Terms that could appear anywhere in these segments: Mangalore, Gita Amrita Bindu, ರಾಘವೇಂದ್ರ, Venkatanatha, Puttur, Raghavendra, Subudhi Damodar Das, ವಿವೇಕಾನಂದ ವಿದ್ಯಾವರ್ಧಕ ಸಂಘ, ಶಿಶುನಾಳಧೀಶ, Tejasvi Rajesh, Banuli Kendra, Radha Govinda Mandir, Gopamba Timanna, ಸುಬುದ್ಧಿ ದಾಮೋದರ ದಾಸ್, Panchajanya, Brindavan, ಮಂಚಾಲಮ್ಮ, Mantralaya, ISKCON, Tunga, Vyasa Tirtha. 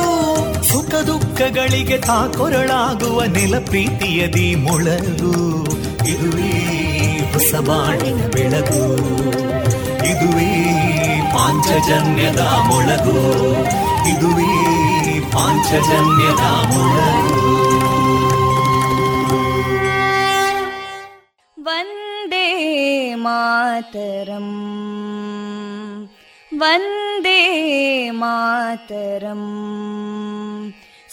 ಸುಖ ದುಃಖಗಳಿಗೆ ತಾಕೊರಳಾಗುವ ನೆಲಪ್ರೀತಿಯದಿ ಮೊಳಗು. ಇದುವೇ ಹೊಸಬಾಣಿನ ಬೆಳಗು, ಇದುವೇ ಪಾಂಚಜನ್ಯದ ಮೊಳಗು, ಇದುವೇ ಪಾಂಚಜನ್ಯದ ಮೊಳಗು. ವಂದೇ ಮಾತರಂ, ವಂದೇ ಮಾತರಂ.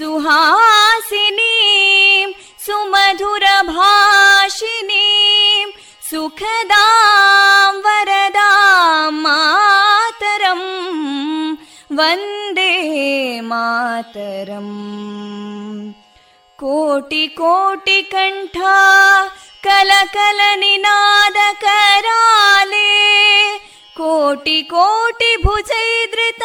ಸುಹಾಸಿನೀಂ ಸುಮಧುರಭಾಷಿನೀಂ ಸುಖದಾಂ ವರದಾಂ ಮಾತರಂ ವಂದೇ ಮಾತರಂ. ಕೋಟಿ ಕೋಟಿ ಕಂಠ ಕಲಕಲ ನಿನಾದ ಕರಾಲೇ, ಕೋಟಿ ಕೋಟಿ ಭುಜೈದೃತ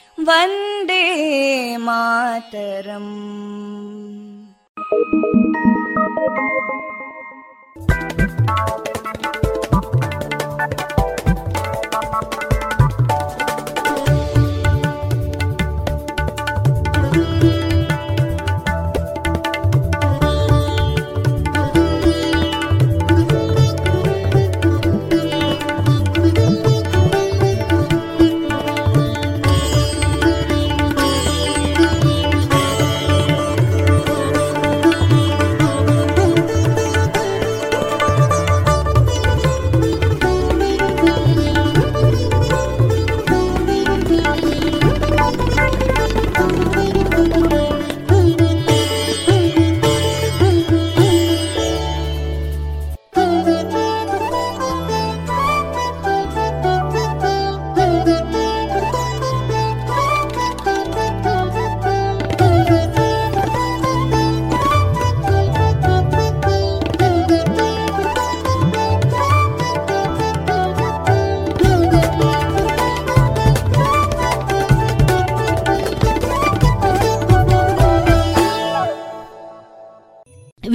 ವಂದೇ ಮಾತರಂ.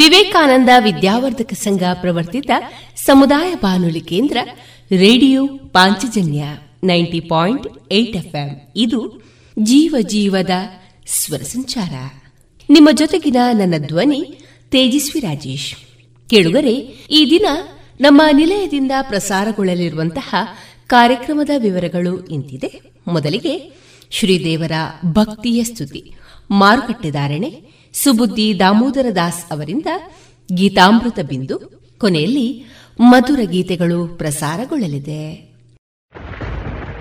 ವಿವೇಕಾನಂದ ವಿದ್ಯಾವರ್ಧಕ ಸಂಘ ಪ್ರವರ್ತಿತ ಸಮುದಾಯ ಬಾನುಲಿ ಕೇಂದ್ರ ರೇಡಿಯೋ ಪಾಂಚಜನ್ಯ 90.8 FM. ಇದು ಜೀವ ಜೀವದ ಸ್ವರ ಸಂಚಾರ. ನಿಮ್ಮ ಜೊತೆಗಿನ ನನ್ನ ಧ್ವನಿ ತೇಜಸ್ವಿ ರಾಜೇಶ್. ಕೇಳುಗರೆ, ಈ ದಿನ ನಮ್ಮ ನಿಲಯದಿಂದ ಪ್ರಸಾರಗೊಳ್ಳಲಿರುವಂತಹ ಕಾರ್ಯಕ್ರಮದ ವಿವರಗಳು ಇಂತಿದೆ. ಮೊದಲಿಗೆ ಶ್ರೀದೇವರ ಭಕ್ತಿಯ ಸ್ತುತಿ, ಮಾರುಕಟ್ಟೆದಾರಣೆ, ಸುಬುದ್ಧಿ ದಾಮೋದರ ದಾಸ್ ಅವರಿಂದ ಗೀತಾಮೃತ ಬಿಂದು, ಕೊನೆಯಲ್ಲಿ ಮಧುರ ಗೀತೆಗಳು ಪ್ರಸಾರಗೊಳ್ಳಲಿದೆ.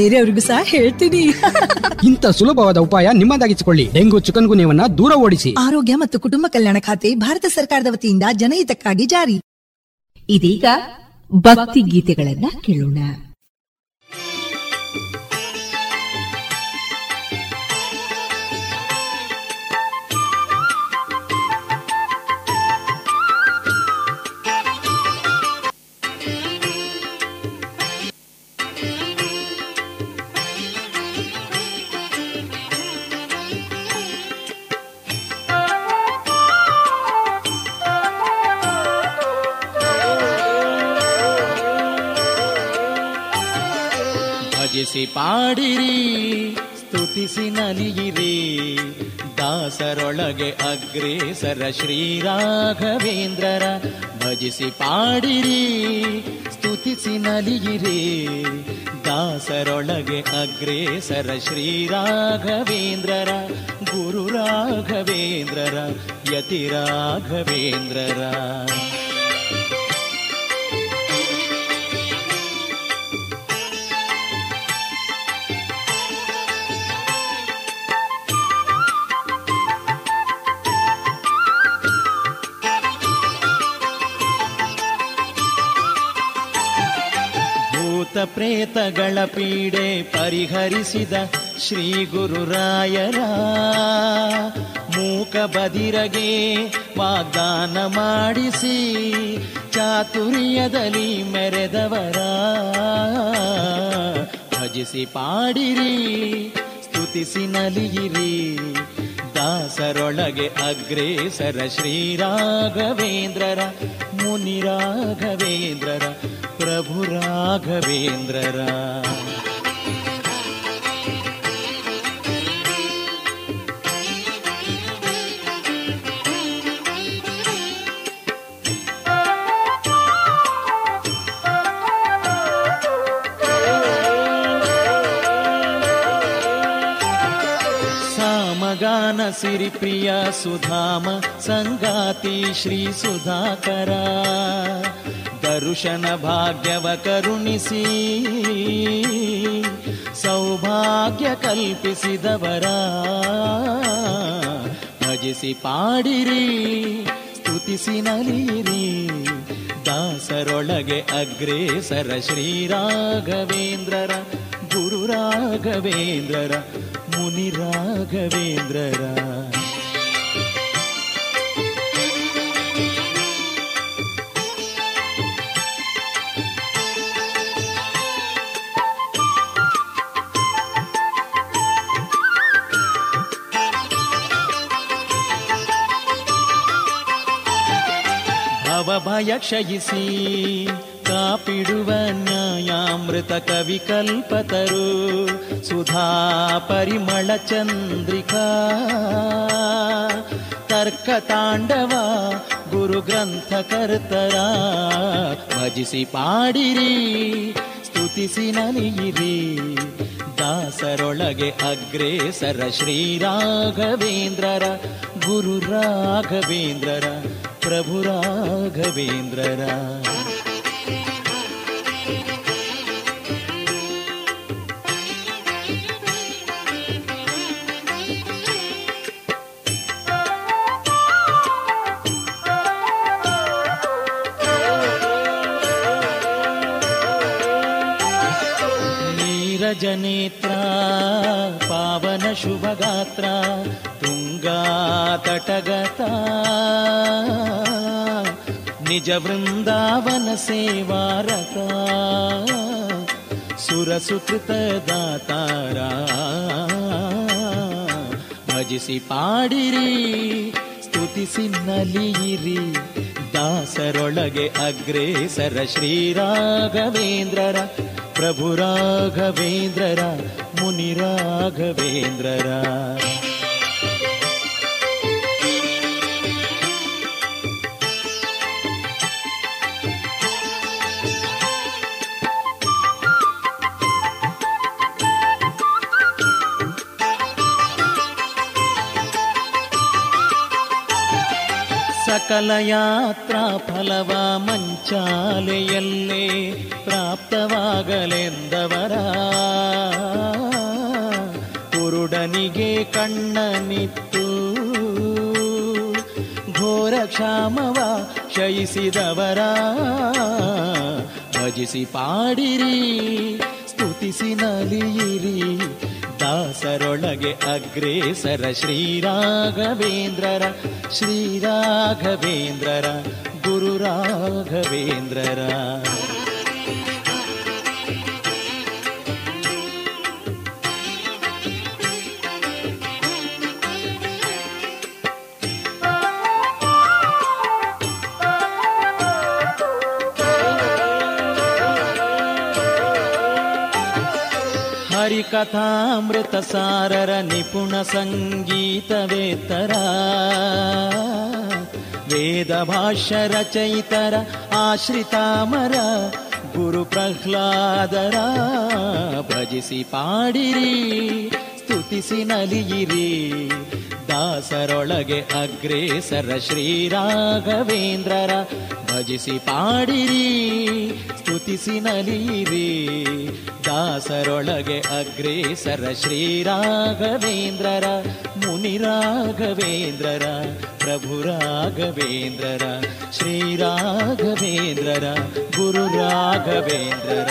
ಬೇರೆಯವ್ರಿಗೂ ಸಹ ಹೇಳ್ತೀನಿ. ಇಂಥ ಸುಲಭವಾದ ಉಪಾಯ ನಿಮ್ಮದಾಗಿಸಿಕೊಳ್ಳಿ. ಡೆಂಗು ಚಿಕನ್ ಗುನ್ಯಾವನ್ನು ದೂರ ಓಡಿಸಿ. ಆರೋಗ್ಯ ಮತ್ತು ಕುಟುಂಬ ಕಲ್ಯಾಣ ಖಾತೆ, ಭಾರತ ಸರ್ಕಾರದ ವತಿಯಿಂದ ಜನಹಿತಕ್ಕಾಗಿ ಜಾರಿ. ಇದೀಗ ಭಕ್ತಿ ಗೀತೆಗಳನ್ನ ಕೇಳೋಣ. ಿ ಪಾಡಿರಿ, ಸ್ತುತಿಸಿ ನಲಿಯಿರಿ, ದಾಸರೊಳಗೆ ಅಗ್ರೇಸರ ಶ್ರೀ ರಾಘವೇಂದ್ರರ ಭಜಿಸಿ ಪಾಡಿರಿ, ಸ್ತುತಿಸಿ ನಲಿಯಿರಿ, ದಾಸರೊಳಗೆ ಅಗ್ರೇಸರ ಶ್ರೀ ರಾಘವೇಂದ್ರರ, ಗುರು ರಾಘವೇಂದ್ರರ, ಯತಿ ರಾಘವೇಂದ್ರರ. ಪ್ರೇತಗಳ ಪೀಡೆ ಪರಿಹರಿಸಿದ ಶ್ರೀ ಗುರುರಾಯರ, ಮೂಕ ಬದಿರಗೆ ವಾಗ್ದಾನ ಮಾಡಿಸಿ ಚಾತುರ್ಯದಲ್ಲಿ ಮೆರೆದವರ ಭಜಿಸಿ ಪಾಡಿರಿ, ಸ್ತುತಿಸಿ ನಲಿಯಿರಿ, ದಾಸರೊಳಗೆ ಅಗ್ರೇಸರ ಶ್ರೀ ರಾಘವೇಂದ್ರರ, ಮುನಿ ರಾಘವೇಂದ್ರರ, ಪ್ರಭು ರಾಘವೇಂದ್ರರ. ಸಾಮಗಾನ ಸಿರಿಪ್ರಿಯ ಸುಧಾಮ ಸಂಗಾತಿ ಶ್ರೀ ಸುಧಾಕರ, ಋಷನ ಭಾಗ್ಯವ ಕರುಣಿಸಿ ಸೌಭಾಗ್ಯ ಕಲ್ಪಿಸಿದವರ ಭಜಿಸಿ ಪಾಡಿರಿ, ಸ್ತುತಿಸಿ ನಲಿಯಿರಿ, ದಾಸರೊಳಗೆ ಅಗ್ರೇಸರ ಶ್ರೀ ರಾಘವೇಂದ್ರರ, ಗುರು ರಾಘವೇಂದ್ರರ, ಮುನಿ ರಾಘವೇಂದ್ರರ. ಭಯ ಕ್ಷಯಿಸಿ ಕಾಪಿಡುವ ನ್ಯಾಯಾಮೃತ ಕವಿ ಕಲ್ಪತರು, ಸುಧಾ ಪರಿಮಳ ಚಂದ್ರಿಕಾ ತರ್ಕ ತಾಂಡವ ಗುರು ಗ್ರಂಥ ಕರ್ತರ ಭಜಿಸಿ ಪಾಡಿರಿ, ಸ್ತುತಿಸಿ ನಲಿಯಿರಿ, ದಾಸರೊಳಗೆ ಅಗ್ರೇಸರ ಶ್ರೀ ರಾಘವೇಂದ್ರರ, ಗುರು ರಾಘವೇಂದ್ರರ, ಪ್ರಭು ರಾಘವೇಂದ್ರರ. ನಿಜನೇತ್ರ ಪಾವನ ಶುಭಗಾತ್ರ ತುಂಗಾ ತಟಗತ ನಿಜ ವೃಂದಾವನ ಸೇವಾರತ ಸುರಸುಕೃತ ದಾತಾರ ಭಜಿಸಿ ಪಾಡಿರಿ ಸ್ತುತಿಸಿ ನಲಿಯಿರಿ ದಾಸರೊಳಗೆ ಅಗ್ರೇಸರ ಶ್ರೀರಾಘವೇಂದ್ರರ ಪ್ರಭು ರಾಘವೇಂದ್ರರ ಮುನಿ ರಾಘವೇಂದ್ರರ ಸಕಲ ಯಾತ್ರಾ ಫಲವ ಮಂಚಾಲೆಯಲ್ಲೇ ಪ್ರಾಪ್ತವಾಗಲೆಂದವರ ಕುರುಡನಿಗೆ ಕಣ್ಣನಿತ್ತು ಘೋರ ಕ್ಷಾಮವ ಶಯಿಸಿದವರ ಭಜಿಸಿ ಪಾಡಿರಿ ಸ್ತುತಿಸಿ ನಲಿಯಿರಿ ದಾಸರೊಳಗೆ ಅಗ್ರೇಸರ ಶ್ರೀರಾಘವೇಂದ್ರರ ಶ್ರೀರಾಘವೇಂದ್ರರ ಗುರು ರಾಘವೇಂದ್ರರ ಕಥಾಮೃತ ಸಾರರ ನಿಪುಣ ಸಂಗೀತವೇತರ ವೇದ ಭಾಷ್ಯ ರಚಯಿತರ ಆಶ್ರಿತಾಮರ ಗುರು ಪ್ರಹ್ಲಾದರ ಭಜಿಸಿ ಪಾಡಿರಿ ಸ್ತುತಿಸಿ ನಲಿಯಿರಿ ದಾಸರೊಳಗೆ ಅಗ್ರೇಸರ ಶ್ರೀರಾಘವೇಂದ್ರರ ಭಜಿಸಿ ಪಾಡಿರಿ ಸ್ತುತಿಸಿ ನಲಿಯಿರಿ ದಾಸರೊಳಗೆ ಅಗ್ರೇಸರ ಶ್ರೀರಾಘವೇಂದ್ರರ ಮುನಿ ರಾಘವೇಂದ್ರರ ಪ್ರಭು ರಾಘವೇಂದ್ರರ ಶ್ರೀರಾಘವೇಂದ್ರರ ಗುರು ರಾಘವೇಂದ್ರರ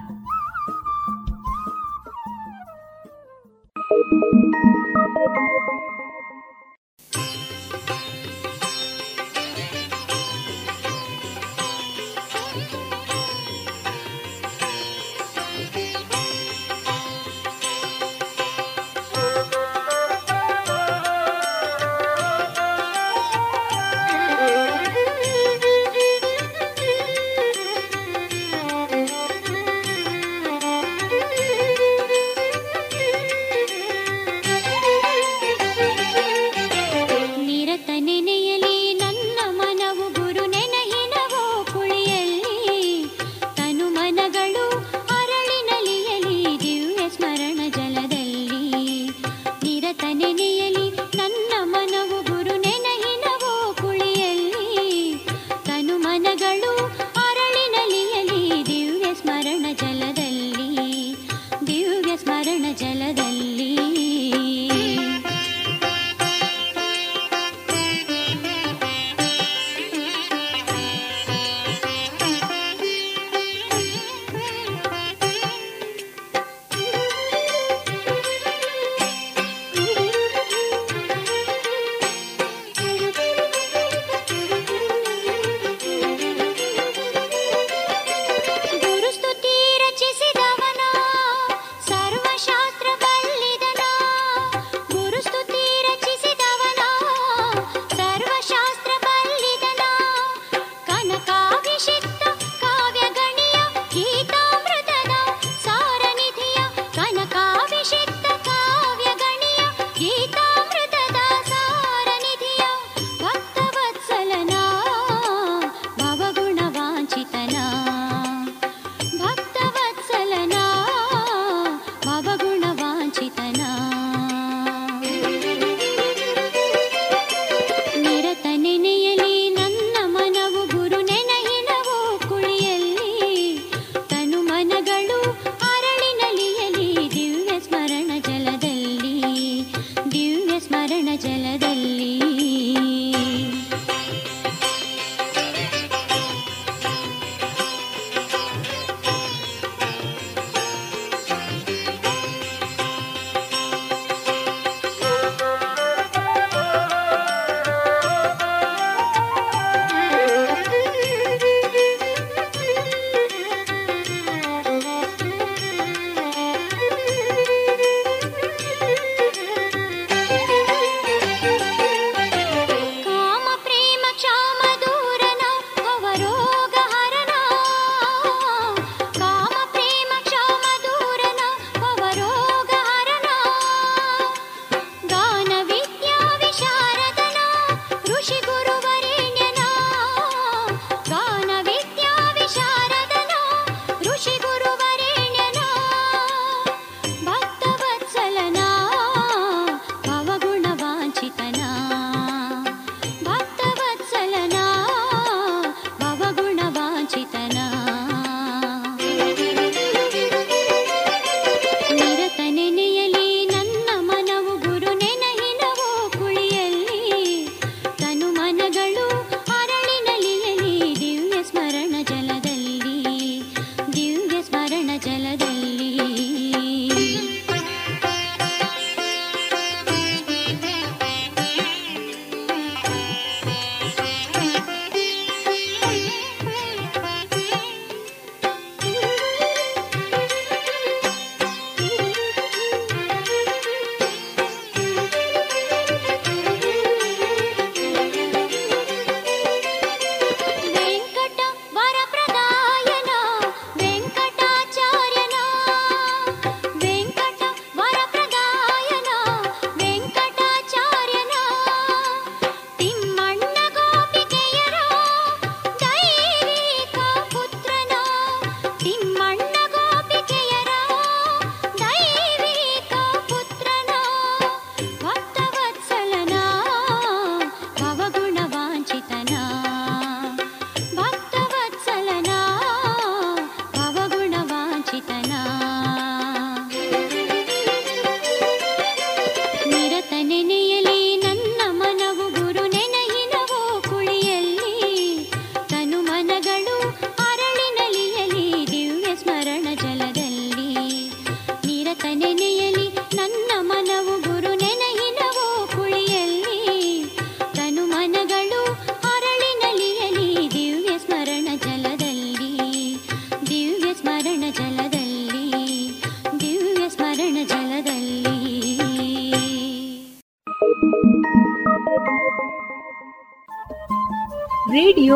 ರೇಡಿಯೋ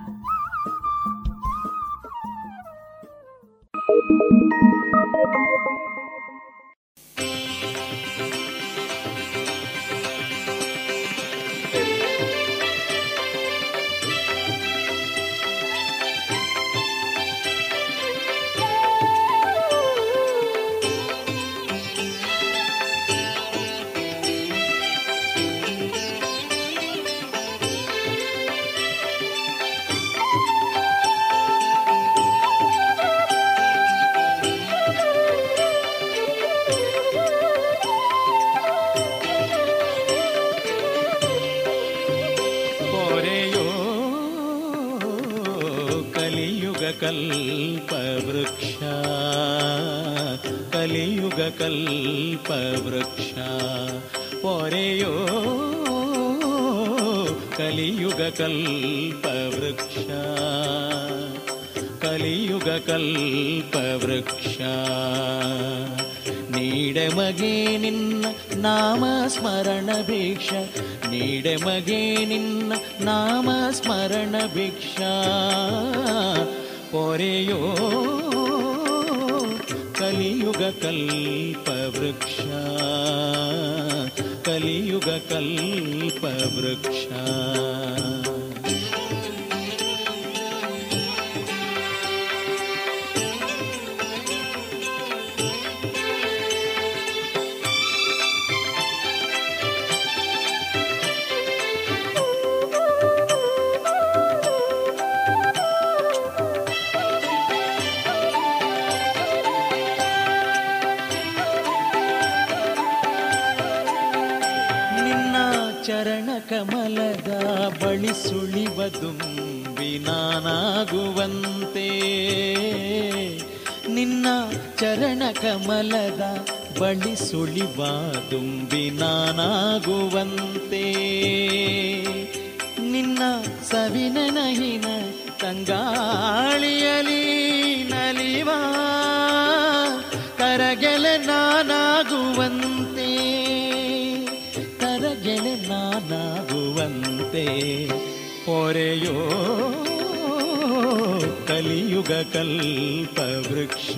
कल्पवृक्षा कलियुग कल्पवृक्षा पोरेयो कलियुग कल्पवृक्षा कलियुग कल्पवृक्षा नीडे मगे निन्न नाम स्मरण भिक्षा नीडे मगे निन्न नाम स्मरण भिक्षा ಪೊರೆಯೋ ಕಲಿಯುಗ ಕಲ್ಪವೃಕ್ಷ ಕಲಿಯುಗ ಕಲ್ಪವೃಕ್ಷ ಕಮಲದ ಬಳಿ ಸುಳಿವ ತುಂಬಿ ನಾನಾಗುವಂತೆ ನಿನ್ನ ಚರಣ ಕಮಲದ ಬಳಿ ಸುಳಿವ ತುಂಬಿ ನಾನಾಗುವಂತೆ ನಿನ್ನ ಸವಿನ ನಹಿನ ತಂಗಾಳಿಯಲಿ ನಲಿವ ಕರಗೆಲೆ ನಾನಾಗುವಂತೆ ಕರಗೆಲೆ ನಾನಾಗ ಪೊರೆಯೋ ಕಲಿಯುಗ ಕಲ್ಪವೃಕ್ಷ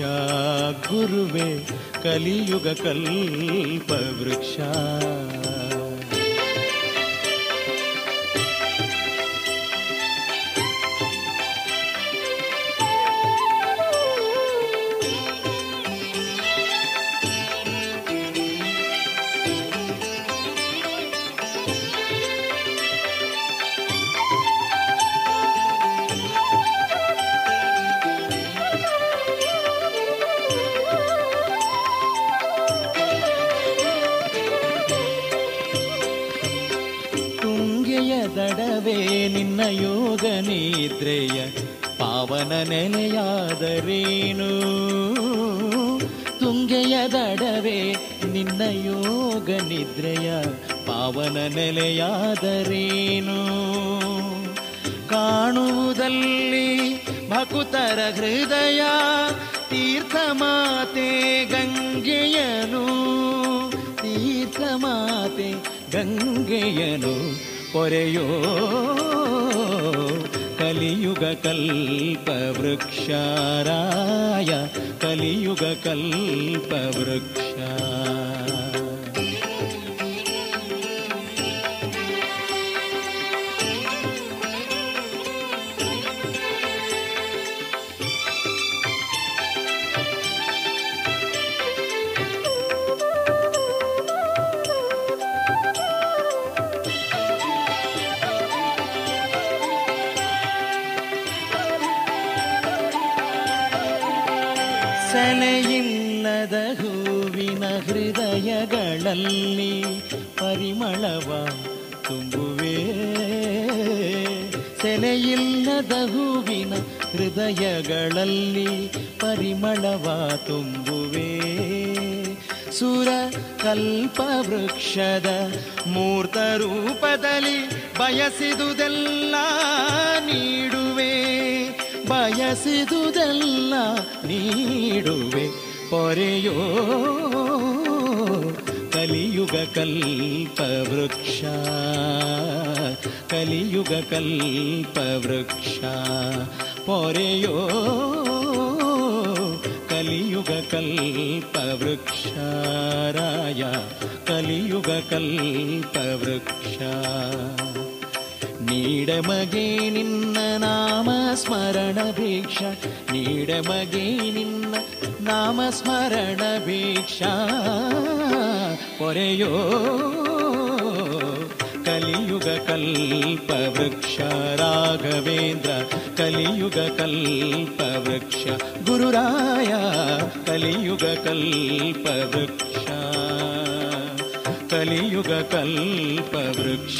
ಗುರುವೇ ಕಲಿಯುಗ ಕಲ್ಪವೃಕ್ಷ ಯೋಗ ನಿದ್ರೆಯ ಪಾವನ ನೆಲೆಯಾದರೇನು ತುಂಗೆಯ ದಡವೇ ನಿನ್ನ ಯೋಗ ನಿದ್ರೆಯ ಪಾವನ ನೆಲೆಯಾದರೇನು ಕಾಣುವುದಲ್ಲಿ ಭಕುತರ ಹೃದಯ ತೀರ್ಥಮಾತೆ ಗಂಗೆಯನು ತೀರ್ಥಮಾತೆ ಗಂಗೆಯನು ಪೊರೆಯೋ ಕಲಿಯುಗ ಕಲ್ಪವೃಕ್ಷ ರಾಯ ಕಲಿಯುಗ ಕಲ್ಪವೃಕ್ಷ ಸಲೆಯಿಲ್ಲದ ಹೂವಿನ ಹೃದಯಗಳಲ್ಲಿ ಪರಿಮಳವ ತುಂಬುವೆ ಸೆಲೆಯಿಲ್ಲದ ಹೂವಿನ ಹೃದಯಗಳಲ್ಲಿ ಪರಿಮಳವ ತುಂಬುವೆ ಸುರ ಕಲ್ಪವೃಕ್ಷದ ಮೂರ್ತ ರೂಪದಲ್ಲಿ ಬಯಸಿದುದೆಲ್ಲ ನೀಡುವೆ ಬಯಸಿದುದೆಲ್ಲ ನೀಡುವೆ ಪೊರೆಯೋ ಕಲಿಯುಗ ಕಲ್ಪವೃಕ್ಷ ಕಲಿಯುಗ ಕಲ್ಪವೃಕ್ಷ ಪೊರೆಯೋ ಕಲಿಯುಗ ಕಲ್ಪವೃಕ್ಷರಾಯ ಕಲಿಯುಗ ಕಲ್ಪವೃಕ್ಷ ನೀಡಮಗೆ ನಿನ್ನ ನಾಮ ಸ್ಮರಣ ಭಿಕ್ಷ ನೀಡಮಗೆ ನಿನ್ನ ನಾಮ ಸ್ಮರಣ ಭಿಕ್ಷ ಪೊರೆಯೋ ಕಲಿಯುಗ ಕಲ್ಪವೃಕ್ಷ ರಾಘವೇಂದ್ರ ಕಲಿಯುಗ ಕಲ್ಪವೃಕ್ಷ ಗುರುರಾಯ ಕಲಿಯುಗ ಕಲ್ಪವೃಕ್ಷ ಕಲಿಯುಗ ಕಲ್ಪವೃಕ್ಷ.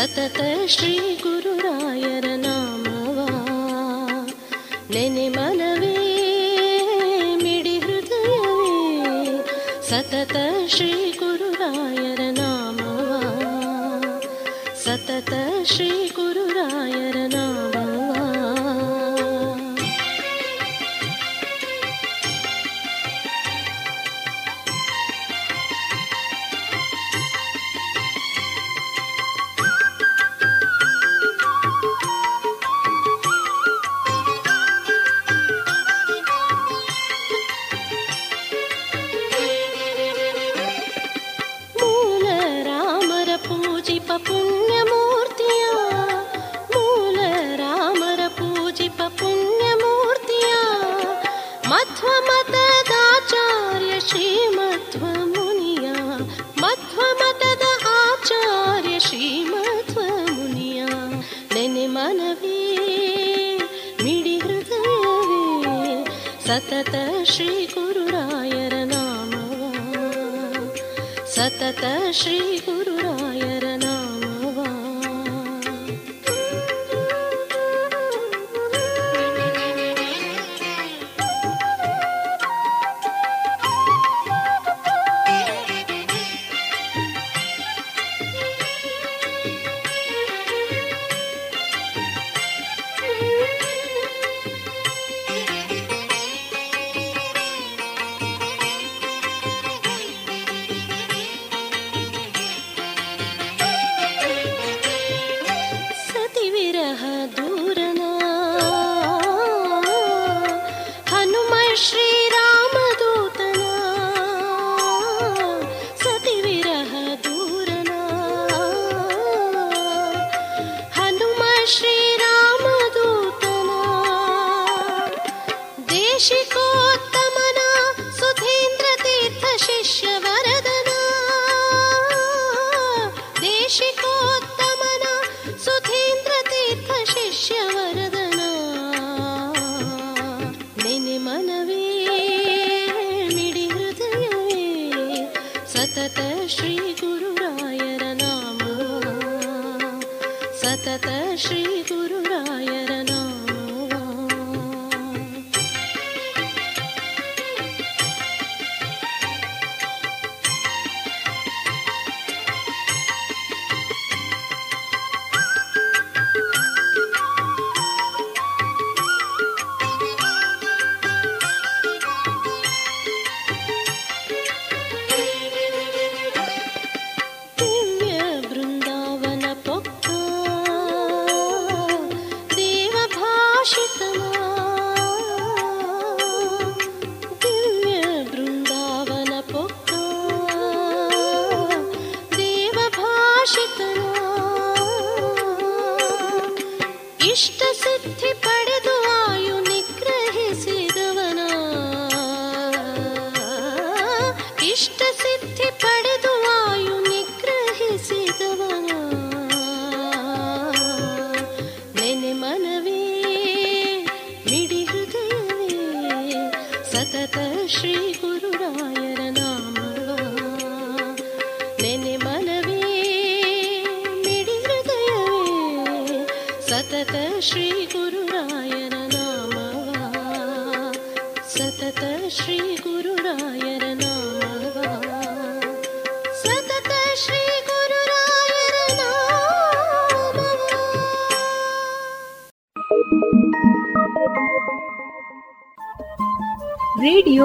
ಸತತ ಶ್ರೀ ಗುರುರಾಯರ ನಾಮವ ನೆನೆ ಮನವೇ ಮಿಡಿ ಹೃದಯವೇ, ಸತತ ಶ್ರೀ ಗುರುರಾಯರ ನಾಮವ, ಸತತ ಶ್ರೀ ಗುರುರಾಯರ ನಾಮವ. ಸತತ ಶ್ರೀ ಗುರುರಾಯರ ನಾಮವ, ಸತತ ಶ್ರೀ ಗುರುರಾಯರ ನಾಮವ. ರೇಡಿಯೋ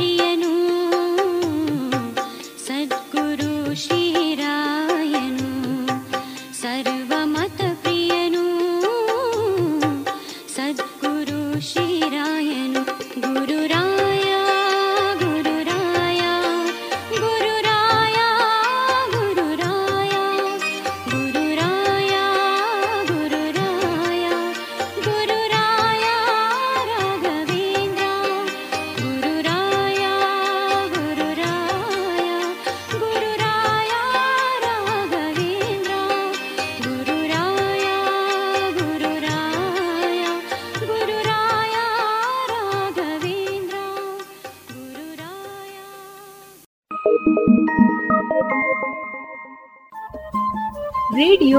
ಆರ್ಯನು ಸದ್ಗುರು ಶ್ರೀರಾಯನು ಸರ್ವಮತ ಪ್ರಿಯನು ಸದ್ಗುರು ಶ್ರೀರಾಯನು ಗುರುರಾಯ ಗುರುರಾಯ ಗುರುರಾಯ ಗುರುರಾಯ ಗುರುರಾಯ ಗುರುರಾಯ ಗುರುರಾಯ ರಾಘವೇಂದ್ರ ಗುರುರಾಯ ಗುರುರಾಯ ಗುರುರಾಯ ರಾಘವೇಂದ್ರ ಗುರುರಾಯ ಗುರುರಾಯ ಗುರುರಾಯ ರಾಘವೇಂದ್ರ ಗುರುರಾಯ. ರೇಡಿಯೋ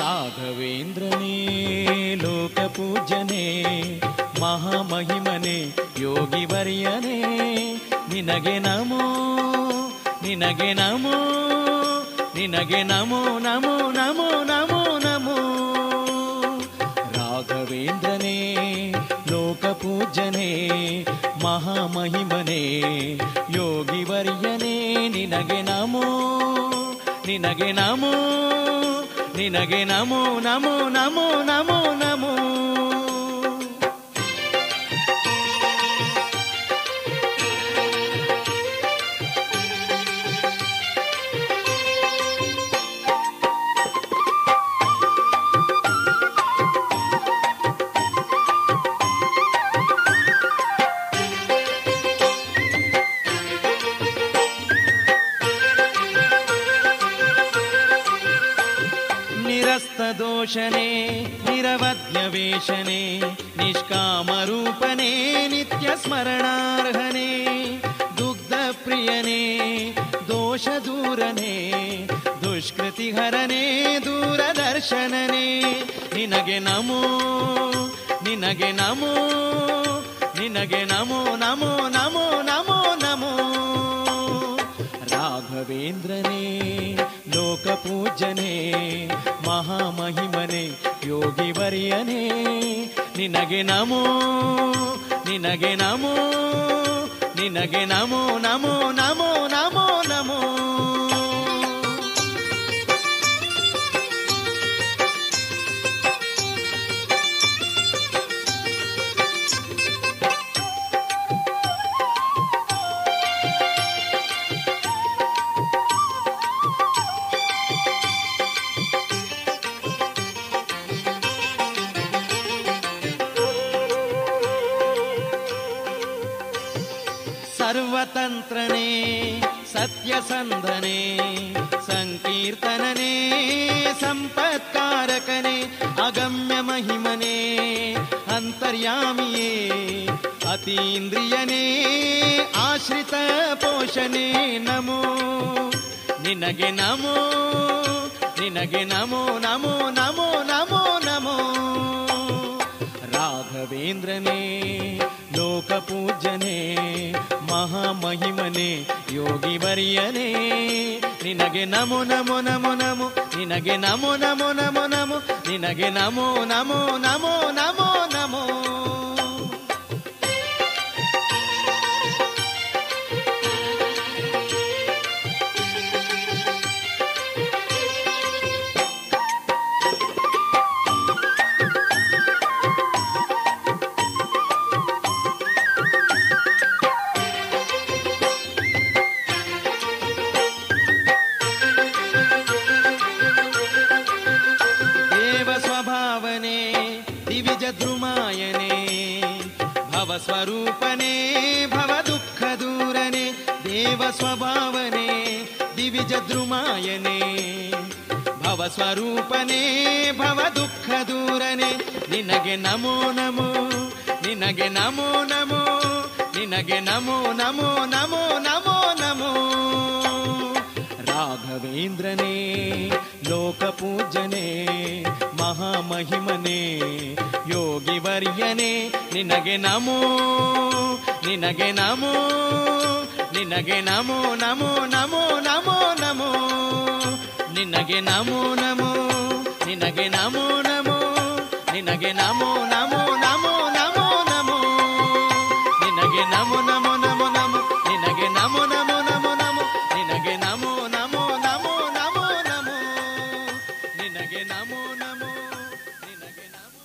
ರಾಘವೇಂದ್ರನೇ ಲೋಕಪೂಜನೆ ಮಹಾಮಹಿಮನೆ ಯೋಗಿ ವರ್ಯನೇ ನಿನಗೆ ನಮೋ ನಿನಗೆ ನಮೋ ನಿನಗೆ ನಮೋ ನಮೋ ನಮೋ ನಮೋ ನಮೋ. ರಾಘವೇಂದ್ರನೇ ಲೋಕಪೂಜನೆ ಮಹಾಮಹಿಮನೆ ಯೋಗಿ ವರ್ಯನೇ ನಿನಗೆ ನಮೋ ನಿನಗೆ ನಮೋ ನಿನಗೆ ನಮೋ ನಮೋ ನಮೋ ನಮೋ ನಮೋ. ದೋಷನೇ ನಿರವಧ್ಯ ವೇಷನೇ ನಿಷ್ಕಾಮರೂಪನೇ ನಿತ್ಯ ಸ್ಮರಣಾರ್ಹನೇ ದುಗ್ಧ ಪ್ರಿಯನೇ ದೋಷ ದೂರನೇ ದುಷ್ಕೃತಿ ಹರನೇ ದೂರದರ್ಶನನೇ ನಿನಗೆ ನಮೋ ನಿನಗೆ ನಮೋ ನಿನಗೆ ನಮೋ ನಮೋ ನಮೋ ನಮೋ ನಮೋ. ರಾಘವೇಂದ್ರನೇ ಲೋಕಪೂಜನೆ ಮಹಾಮಹಿಮನೆ ಯೋಗಿ ವರ್ಯನೆ ನಿನಗೆ ನಮೋ ನಿನಗೆ ನಮೋ ನಿನಗೆ ನಮೋ ನಮೋ ನಮೋ ನಮೋ ನಮೋ. ಸರ್ವತಂತ್ರನೇ ಸತ್ಯಸಂಧನೇ ಸಂಕೀರ್ತನನೇ ಸಂಪತ್ಕಾರಕನೇ ಅಗಮ್ಯ ಮಹಿಮನೇ ಅಂತರ್ಯಾಮಿಯೇ ಅತೀಂದ್ರಿಯನೇ ಆಶ್ರಿತ ಪೋಷಣೇ ನಮೋ ನಿನಗೆ ನಮೋ ನಿನಗೆ ನಮೋ ನಮೋ ನಮೋ ನಮೋ ನಮೋ. ರಾಘವೇಂದ್ರನೇ ಲೋಕಪೂಜನೆ ಮಹಾಮಹಿಮನೆ ಯೋಗಿ ವರ್ಯನೆ ನಿನಗೆ ನಮೋ ನಮೋ ನಮೋ ನಮೋ ನಿನಗೆ ನಮೋ ನಮೋ ನಮೋ ನಮೋ ನಿನಗೆ ನಮೋ ನಮೋ ನಮೋ ನಮೋ ನಮೋ. ಸ್ವರೂಪನೇ ಭವ ದುಃಖ ದೂರನೇ ದೇವ ಸ್ವಭಾವನೇ ದಿವ್ಯ ದ್ವಿಜದ್ರುಮಾಯನೆ ಭವಸ್ವರೂಪನೇ ಭವ ದುಃಖ ದೂರನೆ ನಿನಗೆ ನಮೋ ನಮೋ ನಿನಗೆ ನಮೋ ನಮೋ ನಿನಗೆ ನಮೋ ನಮೋ ನಮೋ ನಮೋ ನಮೋ ರಾಘವೇಂದ್ರನೇ ಲೋಕಪೂಜನೆ ಮಹಾಮಹಿಮನೇ ಯೋಗಿವರ್ಯನೇ ನಿನಗೆ ನಮೋ ನಿನಗೆ ನಮೋ ನಿನಗೆ ನಮೋ ನಮೋ ನಮೋ ನಮೋ ನಮೋ ನಿನಗೆ ನಮೋ ನಮೋ ನಿನಗೆ ನಮೋ ನಮೋ ನಿನಗೆ ನಮೋ ನಮೋ ನಮೋ ನಮೋ ನಮೋ ನಿನಗೆ ನಮೋ ನಮೋ ನಮೋ ನಮೋ ನಿನಗೆ ನಮೋ ನಮೋ ನಮೋ ನಮೋ ನಿನಗೆ ನಮೋ ನಮೋ ನಮೋ ನಮೋ ನಮೋ ನಿನಗೆ ನಮೋ ನಮೋ ನಿನಗೆ ನಮೋ.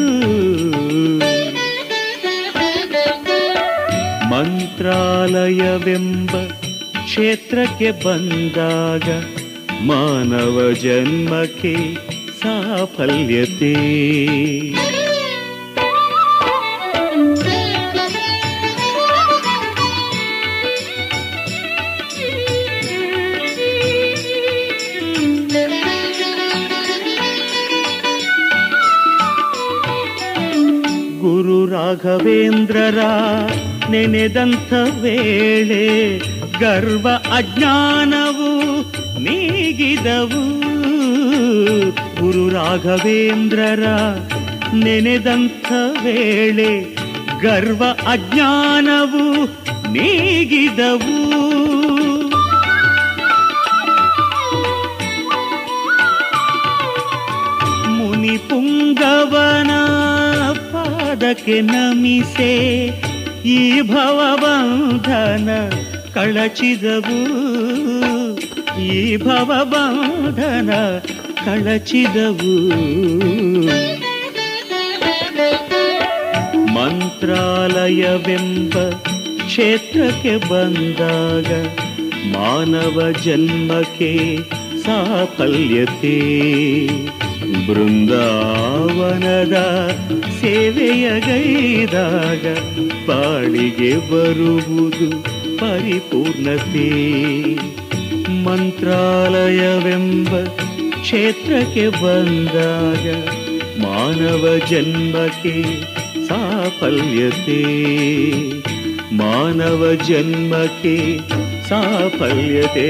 ಮಂತ್ರಾಲಯವೆಂಬ ಕ್ಷೇತ್ರಕ್ಕೆ ಬಂದಾಗ ಮಾನವ ಜನ್ಮಕ್ಕೆ ಸಾಫಲ್ಯತೆ. ಗುರು ರಾಘವೇಂದ್ರರ ನೆನೆದಂಥ ವೇಳೆ ಗರ್ವ ಅಜ್ಞಾನವು ನೀಗಿದವು. ಗುರು ರಾಘವೇಂದ್ರರ ನೆನೆದಂಥ ವೇಳೆ ಗರ್ವ ಅಜ್ಞಾನವು ನೀಗಿದವು. ಮುನಿ ಪುಂಗವನ ಪಾದಕ್ಕೆ ನಮಿಸೆ ಈ ಭವಬಂಧನ ಕಳಚಿದವು, ಈ ಭವಬಂಧನ ಕಳಚಿದವು. ಮಂತ್ರಾಲಯವೆಂಬ ಕ್ಷೇತ್ರಕ್ಕೆ ಬಂದಾಗ ಮಾನವ ಜನ್ಮಕ್ಕೆ ಸಾಫಲ್ಯತೆ. ಬೃಂದಾವನದ ಸೇವೆಯ ಗೈದಾಗ ಪಾಳಿಗೆ ಬರುವುದು ಪರಿಪೂರ್ಣತೆ. ಮಂತ್ರಾಲಯವೆಂಬ ಕ್ಷೇತ್ರಕ್ಕೆ ಬಂದಾಗ ಮಾನವ ಜನ್ಮಕ್ಕೆ ಸಾಫಲ್ಯತೆ, ಮಾನವ ಜನ್ಮಕ್ಕೆ ಸಾಫಲ್ಯತೆ.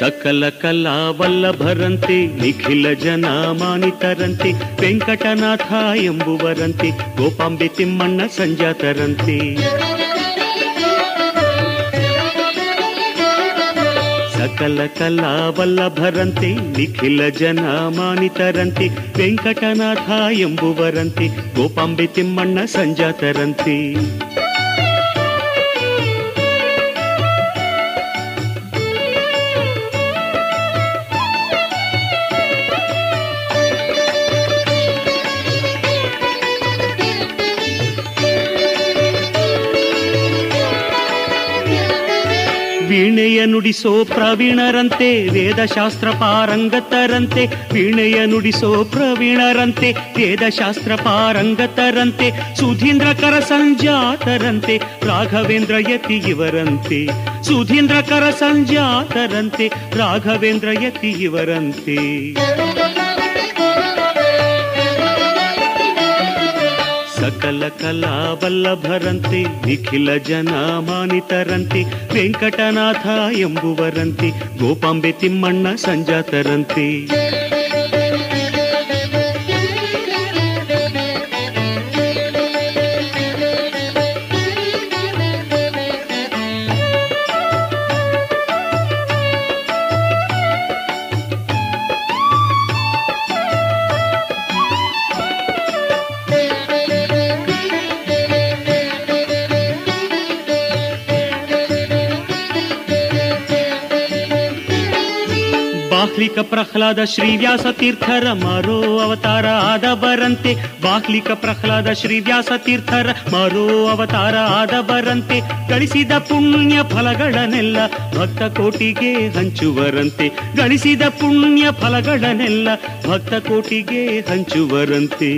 ಸಕಲ ಕಲಾ ವಲ್ಲಭರಂತೆ ನಿಖಿಲ ಜನಾಮಾನಿತರಂತೆ ವೆಂಕಟನಾಥ ಎಂಬುವರಂತೆ ಗೋಪಾಂಬೆ ತಿಮ್ಮಣ್ಣ ಸಂಜಾತರಂತೆ. ಸಕಲ ಕಲಾ ವಲ್ಲಭರಂತೆ ನಿಖಿಲ ಜನಾಮಾನಿತರಂತೆ ವೆಂಕಟನಾಥ ಎಂಬುವರಂತೆ ಗೋಪಾಂಬೆ ತಿಮ್ಮಣ್ಣ ಸಂಜಾತರಂತೆ. ವೀಣೆಯ ನುಡಿಸೋ ಪ್ರವೀಣರಂತೆ ವೇದಶಾಸ್ತ್ರ ಪಾರಂಗತರಂತೆ, ವೀಣೆಯ ನುಡಿಸೋ ಪ್ರವೀಣರಂತೆ ವೇದಶಾಸ್ತ್ರ ಪಾರಂಗತರಂತೆ ಸುಧೀಂದ್ರ ಕರ ಸಂಜಾತರಂತೆ ರಾಘವೇಂದ್ರ ಯತಿ ಇವರಂತೆ, ಸುಧೀಂದ್ರ ಕರ ಸಂಜಾತರಂತೆ ರಾಘವೇಂದ್ರ ಯತಿ ಇವರಂತೆ. ಸಕಲ ಕಲಾ ವಲ್ಲಭರಂತೆ ನಿಖಿಲ ಜನಾಮಾನಿತರಂತೆ ವೆಂಕಟನಾಥ ಎಂಬುವರಂತೆ ಗೋಪಾಂಬೆ ತಿಮ್ಮಣ್ಣ ಸಂಜಾತರಂತೆ. ಬಾಹ್ಲಿಕ ಪ್ರಹ್ಲಾದ ಶ್ರೀ ವ್ಯಾಸ ತೀರ್ಥರ ಮರೋ ಅವತಾರ ಆದವರಂತೆ, ಬಾಹ್ಲಿಕ ಪ್ರಹ್ಲಾದ ಶ್ರೀ ವ್ಯಾಸ ತೀರ್ಥರ ಮರೋ ಅವತಾರ ಆದವರಂತೆ, ಗಳಿಸಿದ ಪುಣ್ಯ ಫಲಗಳನ್ನೆಲ್ಲ ಭಕ್ತ ಕೋಟಿಗೆ ಹಂಚುವರಂತೆ, ಗಳಿಸಿದ ಪುಣ್ಯ ಫಲಗಳನ್ನೆಲ್ಲ ಭಕ್ತ ಕೋಟಿಗೆ ಹಂಚುವರಂತೆ.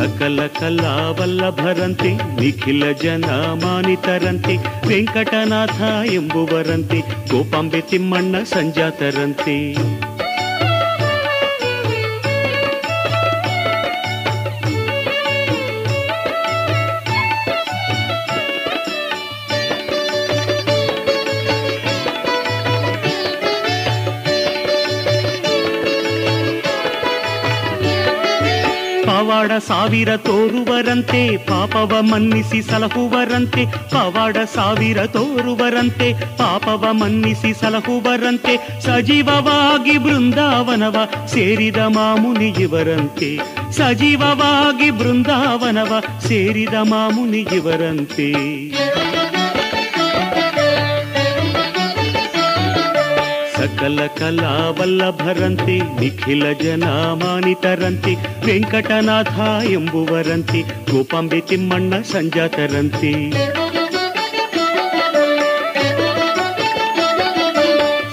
ಸಕಲ ಕಲಾ ವಲ್ಲಭರಂತೆ, ನಿಖಿಲ ಜನ ಮಾನಿತರಂತೆ, ವೆಂಕಟನಾಥ ಎಂಬುವರಂತೆ, ಗೋಪಾಂಬೆ ತಿಮ್ಮಣ್ಣ ಸಂಜಾತರಂತೆ. ಪವಾಡ ಸಾವಿರ ತೋರುವರಂತೆ, ಪಾಪವ ಮನ್ನಿಸಿ ಸಲಹುವರಂತೆ, ಪವಾಡ ಸಾವಿರ ತೋರುವರಂತೆ, ಪಾಪವ ಮನ್ನಿಸಿ ಸಲಹುವರಂತೆ, ಸಜೀವವಾಗಿ ಬೃಂದಾವನವ ಸೇರಿದ ಮಾಮುನಿಯವರಂತೆ, ಸಜೀವವಾಗಿ ಬೃಂದಾವನವ ಸೇರಿದ ಮಾಮುನಿಯವರಂತೆ. ಸಕಲ ಕಲಾ ವಲ್ಲಭರಂತೆ, ನಿಖಿಲ ಜನ ಮಾನಿತರಂತೆ, ವೆಂಕಟನಾಥ ಎಂಬುವರಂತೆ, ಗೋಪಾಂಬೆ ತಿಮ್ಮಣ್ಣ ಸಂಜಾತರಂತೆ.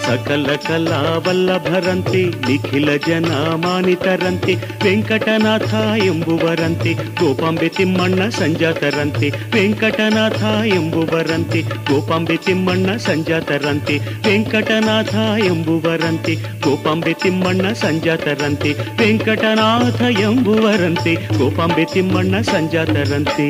ಸಕಲ ಕಲಾ ವಲ್ಲಭರಂತೆ, ನಿಖಿಲ ಜನ ಮಾನಿತರಂತೆ, ವೆಂಕಟನಾಥ ಎಂಬುವರಂತೆ, ಗೋಪಾಂಬೆ ತಿಮ್ಮಣ್ಣ ಸಂಜಾತರಂತೆ, ವೆಂಕಟನಾಥ ಎಂಬುವರಂತೆ, ಗೋಪಾಂಬೆ ತಿಮ್ಮಣ್ಣ ಸಂಜಾತರಂತೆ, ವೆಂಕಟನಾಥ ಎಂಬುವರಂತೆ, ಗೋಪಾಂಬೆ ತಿಮ್ಮಣ್ಣ ಸಂಜಾತರಂತೆ, ವೆಂಕಟನಾಥ ಎಂಬುವರಂತೆ, ಗೋಪಾಂಬೆ ತಿಮ್ಮಣ್ಣ ಸಂಜಾತರಂತೆ.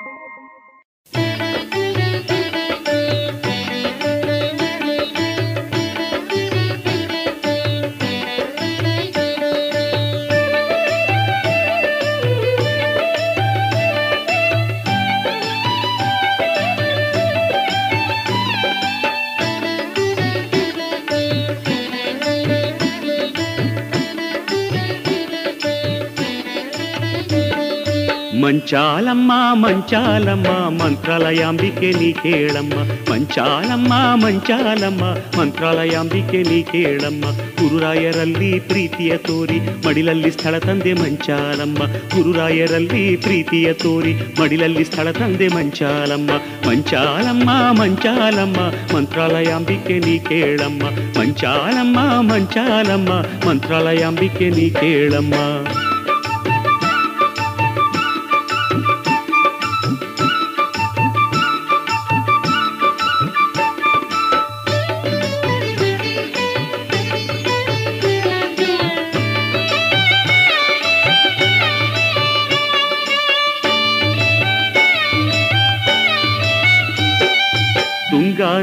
ಮಂಚಾಲಮ್ಮ ಮಂಚಾಲಮ್ಮ ಮಂತ್ರಾಲಯಾಂಬಿಕೆ ನೀ ಕೇಳಮ್ಮ, ಮಂಚಾಲಮ್ಮ ಮಂಚಾಲಮ್ಮ ಮಂತ್ರಾಲಯಾಂಬಿಕೆ ನೀ ಕೇಳಮ್ಮ, ಗುರುರಾಯರಲ್ಲಿ ಪ್ರೀತಿಯ ತೋರಿ ಮಡಿಲಲ್ಲಿ ಸ್ಥಳ ತಂದೆ ಮಂಚಾಲಮ್ಮ, ಗುರುರಾಯರಲ್ಲಿ ಪ್ರೀತಿಯ ತೋರಿ ಮಡಿಲಲ್ಲಿ ಸ್ಥಳ ತಂದೆ ಮಂಚಾಲಮ್ಮ, ಮಂಚಾಲಮ್ಮ ಮಂಚಾಲಮ್ಮ ಮಂತ್ರಾಲಯಾಂಬಿಕೆ ನೀ ಕೇಳಮ್ಮ, ಮಂಚಾಲಮ್ಮ ಮಂಚಾಲಮ್ಮ ಮಂತ್ರಾಲಯಾಂಬಿಕೆ ನೀ ಕೇಳಮ್ಮ.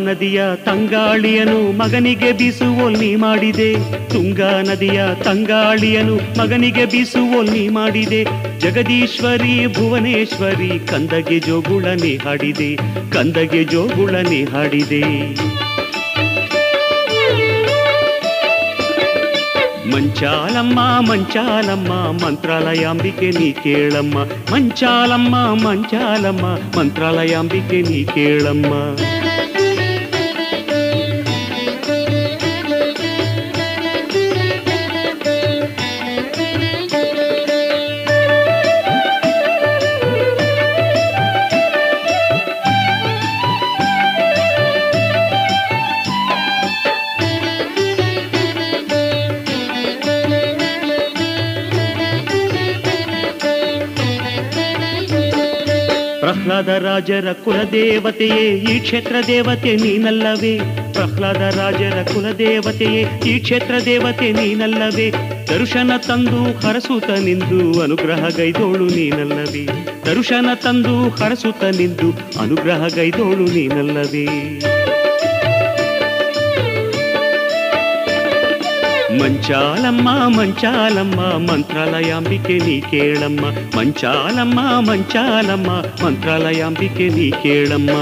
ನದಿಯ ತಂಗಾಳಿಯನು ಮಗನಿಗೆ ಬೀಸುವೋಲ್ನಿ ಮಾಡಿದೆ, ತುಂಗಾ ನದಿಯ ತಂಗಾಳಿಯನು ಮಗನಿಗೆ ಬೀಸುವೋಲ್ನಿ ಮಾಡಿದೆ, ಜಗದೀಶ್ವರಿ ಭುವನೇಶ್ವರಿ ಕಂದಗೆ ಜೋಗುಳನೆ ಹಾಡಿದೆ, ಕಂದಗೆ ಜೋಗುಳನೆ ಹಾಡಿದೆ. ಮಂಚಾಲಮ್ಮ ಮಂಚಾಲಮ್ಮ ಮಂತ್ರಾಲಯಾಂಬಿಕೆ ನೀ ಕೇಳಮ್ಮ, ಮಂಚಾಲಮ್ಮ ಮಂಚಾಲಮ್ಮ ಮಂತ್ರಾಲಯಾಂಬಿಕೆ ನೀ ಕೇಳಮ್ಮ. ಪ್ರಹ್ಲಾದ ರಾಜರ ಕುಲದೇವತೆಯೇ ಈ ಕ್ಷೇತ್ರ ದೇವತೆ ನೀನಲ್ಲವೇ, ಪ್ರಹ್ಲಾದ ರಾಜರ ಕುಲದೇವತೆಯೇ ಈ ಕ್ಷೇತ್ರ ದೇವತೆ ನೀನಲ್ಲವೇ, ದರುಶನ ತಂದು ಹರಸುತ ನಿಂದು ಅನುಗ್ರಹಗೈದೋಳು ನೀನಲ್ಲವೇ, ದರುಶನ ತಂದು ಹರಸುತ ನಿಂದು ಅನುಗ್ರಹಗೈದೋಳು ನೀನಲ್ಲವೇ. ಮಂಚಾಲಮ್ಮ ಮಂಚಾಲಮ್ಮ ಮಂತ್ರಾಲಯಾಂಬಿಕೆ ನೀ ಕೇಳಮ್ಮ, ಮಂಚಾಲಮ್ಮ ಮಂಚಾಲಮ್ಮ ಮಂತ್ರಾಲಯಾಂಬಿಕೆ ನೀ ಕೇಳಮ್ಮ.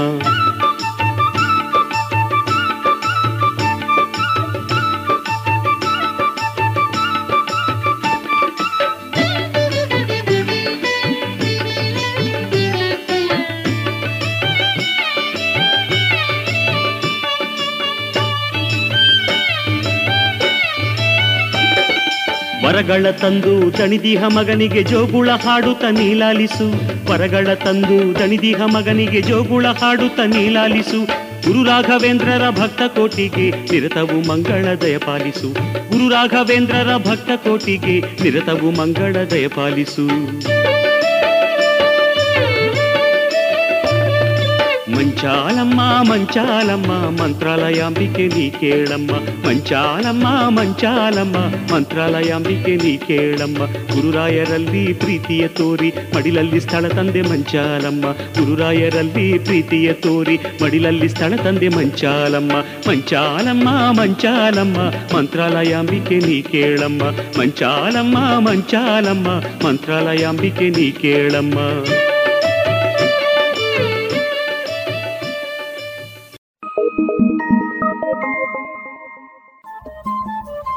ವರಗಳ ತಂದು ದಣಿದಿಹ ಮಗನಿಗೆ ಜೋಗುಳ ಹಾಡುತ್ತ ನೀಲಾಲಿಸು, ವರಗಳ ತಂದು ದಣಿದಿಹ ಮಗನಿಗೆ ಜೋಗುಳ ಹಾಡುತ್ತ ನೀಲಾಲಿಸು. ಗುರು ರಾಘವೇಂದ್ರರ ಭಕ್ತ ಕೋಟಿಗೆ ನಿರತವು ಮಂಗಳ ದಯಪಾಲಿಸು, ಗುರು ರಾಘವೇಂದ್ರರ ಭಕ್ತ ಕೋಟಿಗೆ ನಿರತವು ಮಂಗಳ ದಯಪಾಲಿಸು. ಮಂಚಾಲಮ್ಮ ಮಂಚಾಲಮ್ಮ ಮಂತ್ರಾಲಯಾಂಬಿಕೆ ನೀ ಕೇಳಮ್ಮ, ಮಂಚಾಲಮ್ಮ ಮಂಚಾಲಮ್ಮ ಮಂತ್ರಾಲಯಾಂಬಿಕೆ ನೀ ಕೇಳಮ್ಮ. ಗುರುರಾಯರಲ್ಲಿ ಪ್ರೀತಿಯ ತೋರಿ ಮಡಿಲಲ್ಲಿ ಸ್ಥಳ ತಂದೆ ಮಂಚಾಲಮ್ಮ, ಗುರುರಾಯರಲ್ಲಿ ಪ್ರೀತಿಯ ತೋರಿ ಮಡಿಲಲ್ಲಿ ಸ್ಥಳ ತಂದೆ ಮಂಚಾಲಮ್ಮ. ಮಂಚಾಲಮ್ಮ ಮಂಚಾಲಮ್ಮ ಮಂತ್ರಾಲಯಾಂಬಿಕೆ ನೀ ಕೇಳಮ್ಮ, ಮಂಚಾಲಮ್ಮ ಮಂಚಾಲಮ್ಮ ಮಂತ್ರಾಲಯಾಂಬಿಕೆ ನೀ ಕೇಳಮ್ಮ.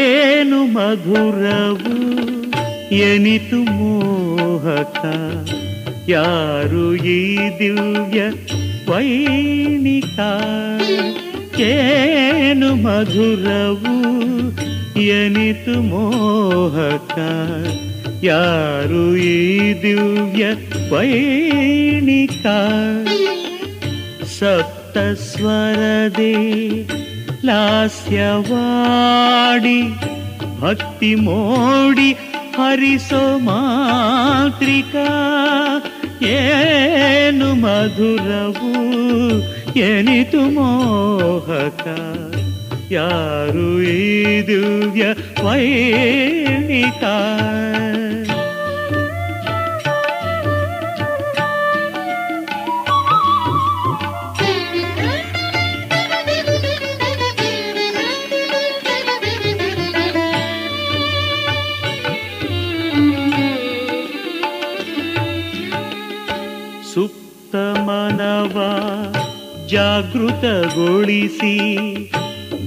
ಏನು ಮಧುರವು ಎನಿತು ಮೋಹಕ, ಯಾರು ಈ ದಿವ್ಯ ವೈಣಿಕ. ಏನು ಮಧುರವು ಎನಿತು ಮೋಹಕ, ಯಾರು ಈ ದಿವ್ಯ ವೈಣಿಕ. ಸಪ್ತಸ್ವರದೇ ಲಾಸ್ಯವಾಡಿ ಭಕ್ತಿ ಮೋಡಿ ಹರಿಸೋ ಮಾತ್ರಿಕಾ. ಏನು ಮಧುರವು ಎನಿತು ಮೋಹಕ, ಯಾರು ಈ ದಿವ್ಯ ವೈಣಿಕ. ಜಾಗೃತಗೊಳಿಸಿ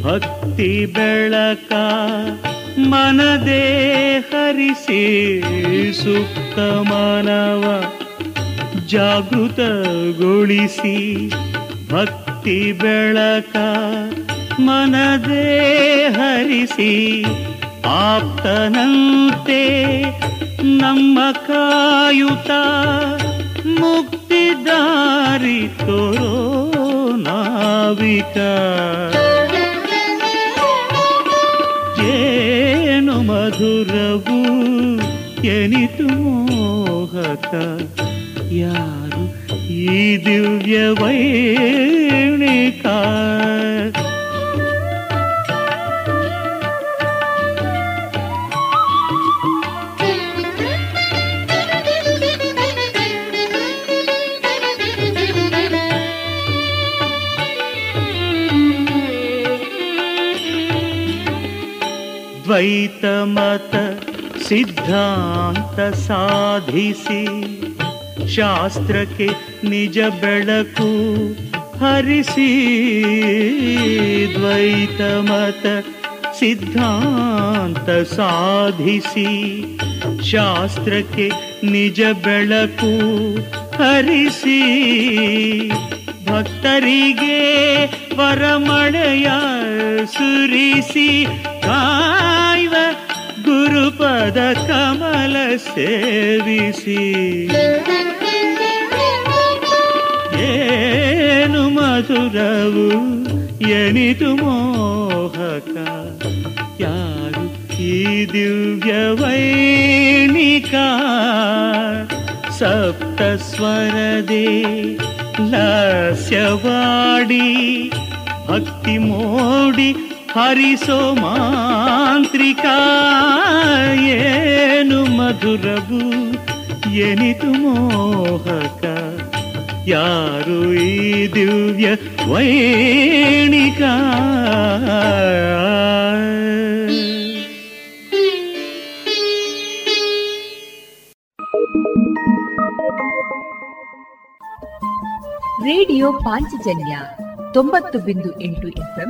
ಭಕ್ತಿ ಬೆಳಕ ಮನದೇ ಹರಿಸಿ. ಸುಪ್ತ ಮಾನವ ಜಾಗೃತಗೊಳಿಸಿ ಭಕ್ತಿ ಬೆಳಕ ಮನದೇ ಹರಿಸಿ. ಆಪ್ತನಂತೆ ನಮ್ಮ ಕಾಯುತ ಮುಕ್ತಿ ದಾರಿ ತೋರೋ ನಾವಿಕ. ಏನು ಮಧುರವು ಎನಿತು ಮೋಹಕ, ಯಾರು ಈ ದಿವ್ಯ ವೈಣಿಕ. ದ್ವೈತ ಮತ ಸಿದ್ಧಾಂತ ಸಾಧಿಸಿ ಶಾಸ್ತ್ರಕ್ಕೆ ನಿಜ ಬೆಳಕು ಹರಿಸಿ. ದ್ವೈತ ಮತ ಸಿದ್ಧಾಂತ ಸಾಧಿಸಿ ಶಾಸ್ತ್ರಕ್ಕೆ ನಿಜ ಬೆಳಕು ಹರಿಸಿ. ಭಕ್ತರಿಗೆ ವರಮಳೆಯ ಸುರಿಸಿ ಕಾಯುವ ಗುರುಪದ ಕಮಲ ಸೇವಿಸಿ ಏನು ಮಧುರವು ಎನಿತು ಮೋಹಕ ಯಾರು ಈ ದಿವ್ಯ ವೈಣಿಕ ಸಪ್ತಸ್ವರದೆ ಲಾಸ್ಯವಾಡಿ ಭಕ್ತಿ ಮೋಡಿ ಹರಿಸೋ ಮಾಂತ್ರಿಕ ಏನು ಮಧುರವು ಎನಿತು ಮೋಹಕ ಯಾರು ಈ ದಿವ್ಯ ವೈಣಿಕ. ರೇಡಿಯೋ ಪಾಂಚಜನ್ಯ 90.8 FM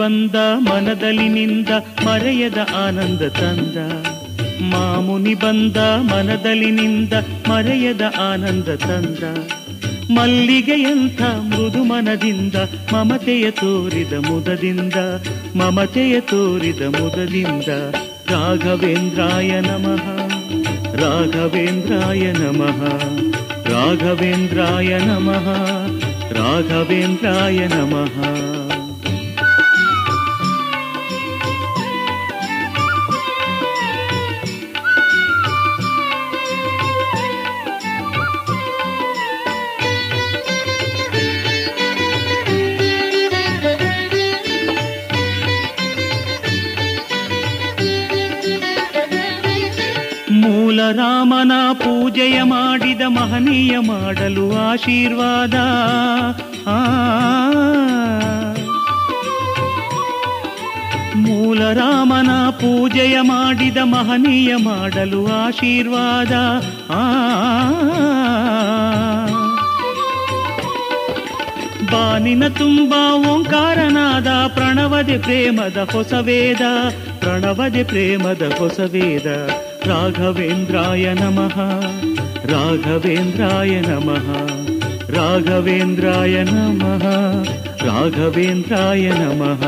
ಬಂದ ಮನದಲ್ಲಿ ನಿಂದ ಮರೆಯದ ಆನಂದ ತಂದ ಮಾಮುನಿ ಬಂದ ಮನದಲ್ಲಿ ನಿಂದ ಮರೆಯದ ಆನಂದ ತಂದ ಮಲ್ಲಿಗೆಯಂಥ ಮೃದು ಮನದಿಂದ ಮಮತೆಯ ತೋರಿದ ಮುದದಿಂದ ಮಮತೆಯ ತೋರಿದ ಮುದದಿಂದ ರಾಘವೇಂದ್ರಾಯ ನಮಃ ರಾಘವೇಂದ್ರಾಯ ನಮಃ ರಾಘವೇಂದ್ರಾಯ ನಮಃ ರಾಘವೇಂದ್ರಾಯ ನಮಃ. ರಾಮನ ಪೂಜೆಯ ಮಾಡಿದ ಮಹನೀಯ ಮಾಡಲು ಆಶೀರ್ವಾದ ಮೂಲ ರಾಮನ ಪೂಜೆಯ ಮಾಡಿದ ಮಹನೀಯ ಮಾಡಲು ಆಶೀರ್ವಾದ ಬಾನಿನ ತುಂಬ ಓಂಕಾರನಾದ ಪ್ರಣವದೆ ಪ್ರೇಮದ ಹೊಸವೇದ ಪ್ರಣವದೆ ಪ್ರೇಮದ ಹೊಸವೇದ ರಾಘವೇಂದ್ರಾಯ ನಮಃ ರಾಘವೇಂದ್ರಾಯ ನಮಃ ರಾಘವೇಂದ್ರಾಯ ನಮಃ ರಾಘವೇಂದ್ರಾಯ ನಮಃ.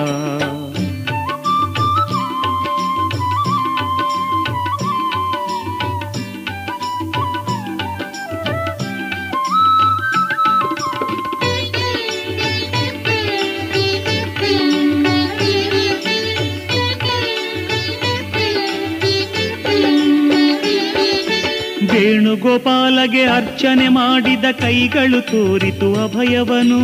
ವೇಣುಗೋಪಾಲಗೆ ಅರ್ಚನೆ ಮಾಡಿದ ಕೈಗಳು ತೋರಿತು ಅಭಯವನು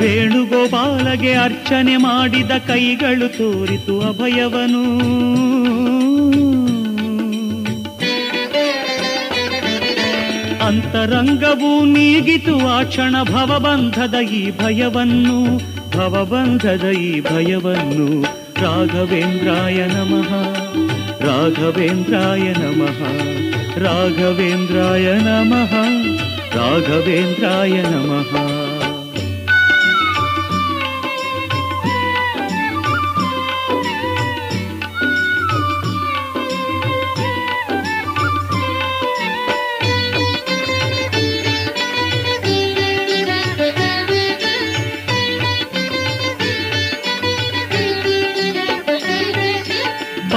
ವೇಣುಗೋಪಾಲಗೆ ಅರ್ಚನೆ ಮಾಡಿದ ಕೈಗಳು ತೋರಿತು ಅಭಯವನು ಅಂತರಂಗವು ನೀಗಿತು ಆ ಕ್ಷಣ ಭವಬಂಧದ ಈ ಭಯವನ್ನು ಭವಬಂಧದ ಈ ಭಯವನ್ನು ರಾಘವೇಂದ್ರಾಯ ನಮಃ ರಾಘವೇಂದ್ರಾಯ ನಮಃ ರಾಘವೇಂದ್ರಾಯ ನಮಃ ರಾಘವೇಂದ್ರಾಯ ನಮಃ.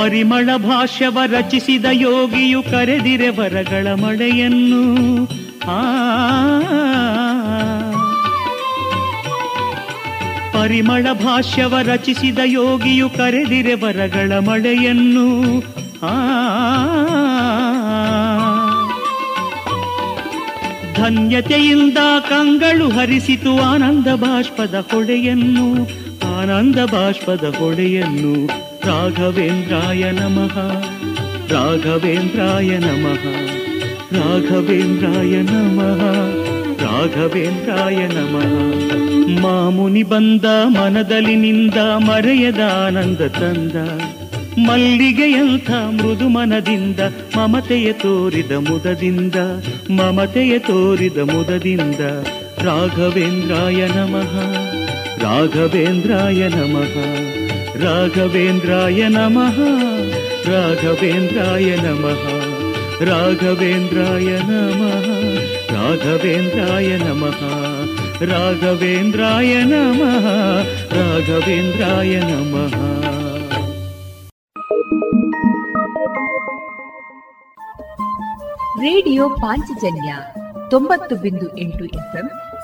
ಪರಿಮಳ ಭಾಷ್ಯವ ರಚಿಸಿದ ಯೋಗಿಯು ಕರೆದಿರೆ ವರಗಳ ಮಳೆಯನ್ನು ಪರಿಮಳ ಭಾಷ್ಯವ ರಚಿಸಿದ ಯೋಗಿಯು ಕರೆದಿರೆ ವರಗಳ ಮಳೆಯನ್ನು ಧನ್ಯತೆಯಿಂದ ಕಂಗಳು ಹರಿಸಿತು ಆನಂದ ಬಾಷ್ಪದ ಹೊಳೆಯನ್ನು ಆ ಆನಂದ ಬಾಷ್ಪದ ಹೊಳೆಯನ್ನು ರಾಘವೇಂದ್ರಾಯ ನಮಃ, ರಾಘವೇಂದ್ರಾಯ ನಮಃ, ರಾಘವೇಂದ್ರಾಯ ನಮಃ, ರಾಘವೇಂದ್ರಾಯ ನಮಃ. ಮಾಮುನಿ ಬಂದ ಮನದಲ್ಲಿ ನಿಂದ ಮರೆಯದ ಆನಂದ ತಂದ, ಮಲ್ಲಿಗೆಯಂಥ ಮೃದು ಮನದಿಂದ ಮಮತೆಯ ತೋರಿದ ಮುದದಿಂದ, ಮಮತೆಯ ತೋರಿದ ಮುದದಿಂದ ರಾಘವೇಂದ್ರಾಯ ನಮಃ, ರಾಘವೇಂದ್ರಾಯ ನಮಃ, ರಾಘವೇಂದ್ರಾಯ ನಮಃ, ರಾಘವೇಂದ್ರಾಯ ನಮಃ, ರಾಘವೇಂದ್ರಾಯ ನಮಃ, ರಾಘವೇಂದ್ರಾಯ ನಮಃ, ರಾಘವೇಂದ್ರಾಯ ನಮಃ, ರಾಘವೇಂದ್ರಾಯ ನಮಃ. ರೇಡಿಯೋ ಪಾಂಚಜನ್ಯ 90.8 FM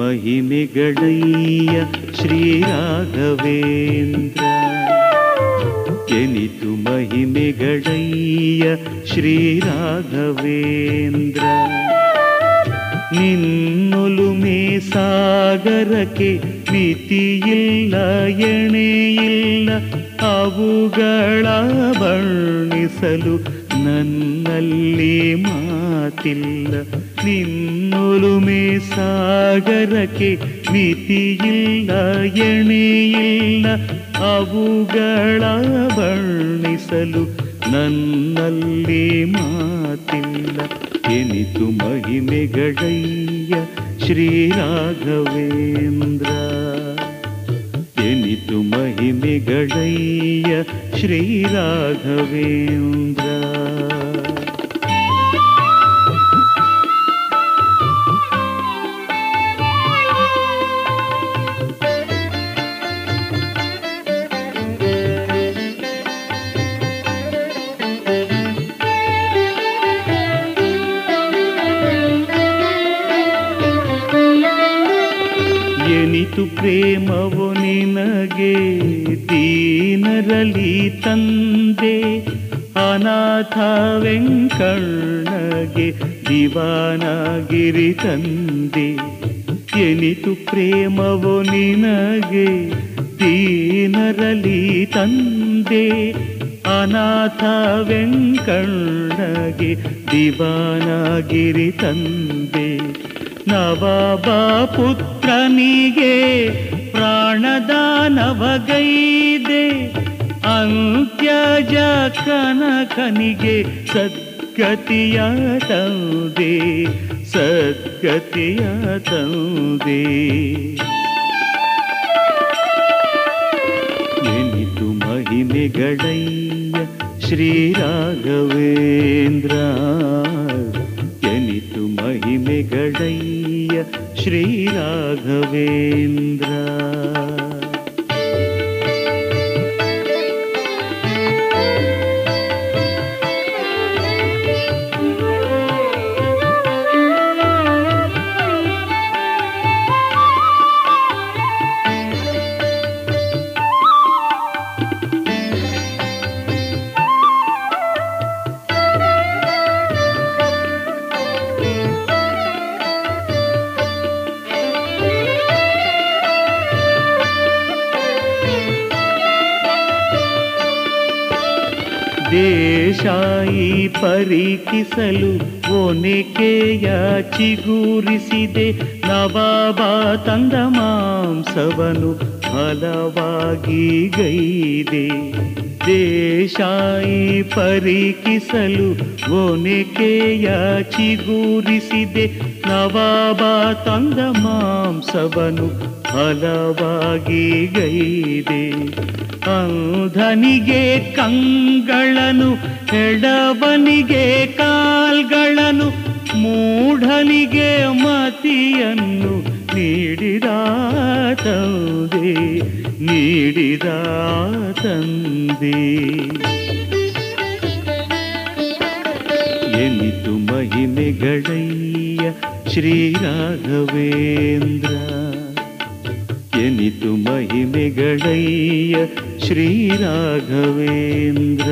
ಮಹಿಮೆಗಳಯ್ಯ ಶ್ರೀ ರಾಘವೇಂದ್ರ, ಎನಿತು ಮಹಿಮೆಗಳಯ್ಯ ಶ್ರೀ ರಾಘವೇಂದ್ರ. ನಿನ್ನೊಲುಮೆ ಸಾಗರಕ್ಕೆ ಮಿತಿಯಿಲ್ಲ ಎಣೆಯಿಲ್ಲ, ಅವುಗಳ ವರ್ಣಿಸಲು ನನ್ನಲ್ಲಿ ಮಾತಿಲ್ಲ. ನಿನ್ನೊಲುಮೆ ಸಾಗರಕ್ಕೆ ಮಿತಿಯಿಲ್ಲ ಎಣೆಯಿಲ್ಲ, ಅವುಗಳ ವರ್ಣಿಸಲು ನನ್ನಲ್ಲಿ ಮಾತಿಲ್ಲ. ಎನಿತು ಮಹಿಮೆಗಳಯ್ಯ ಶ್ರೀರಾಘವೇಂದ್ರ, ಎನಿತು ಮಹಿಮೆಗಳಯ್ಯ ಶ್ರೀರಾಘವೇಂದ್ರ. ಪ್ರೇಮವು ನಿನಗೆ ದೀನರಲಿ ತಂದೆ, ಅನಾಥ ವೆಂಕಣ್ಣಗೆ ದಿವಾನಗಿರಿ ತಂದೆ. ಎನಿತು ಪ್ರೇಮವು ನಿನಗೆ ದೀನರಲಿ ತಂದೆ, ಅನಾಥ ವೆಂಕಣ್ಣಗೆ ದಿವಾನಗಿರಿ ತಂದೆ. ನವಾಬ ಪುತ್ರನಿಗೆ ಪ್ರಾಣದಾನವಗೈದೆ, ಅಂತ್ಯಜ ಕನಕನಿಗೆ ಸದ್ಗತಿಯ ತಂದೆ, ಸದ್ಗತಿಯ ತಂದೆ. ಎನಿತು ಮಹಿಮೆಗಳಯ್ಯ ಶ್ರೀರಾಘವೇಂದ್ರ, ಎನಿತು ಮಹಿಮೆಗಳಯ್ಯ ಶ್ರೀ ರಾಘವೇಂದ್ರ. ದೇಶಾಯಿ ಪರಿಕಿಸಲು ಒನೆಕೆಯ ಚಿಗುರಿಸಿದೆ, ನವಾಬ ತಂದ ಮಾಂಸವನು ಹಲವಾಗಿ ಗೈದೆ. ದೇಶಾಯಿ ಪರಿಕಿಸಲು ಒನೆಕೆಯ ಚಿಗೂರಿಸಿದೆ. ನವಾಬ ತಂದ ಮಾಂಸವನು ಹಲವಾಗಿ ಗೈದೆ. ಅಂಧನಿಗೆ ಕಂಗಳನ್ನು, ಎಡವನಿಗೆ ಕಾಲ್ಗಳನ್ನು, ಮೂಢನಿಗೆ ಮತಿಯನ್ನು ನೀಡಿದ ತಂದೆ. ಎನಿತು ಮಹಿಮೆಗಳಯ್ಯ ಶ್ರೀ ರಾಘವೇಂದ್ರ, ಎನಿತು ಮಹಿಮೆಗಳಯ್ಯ ಶ್ರೀ ರಾಘವೇಂದ್ರ.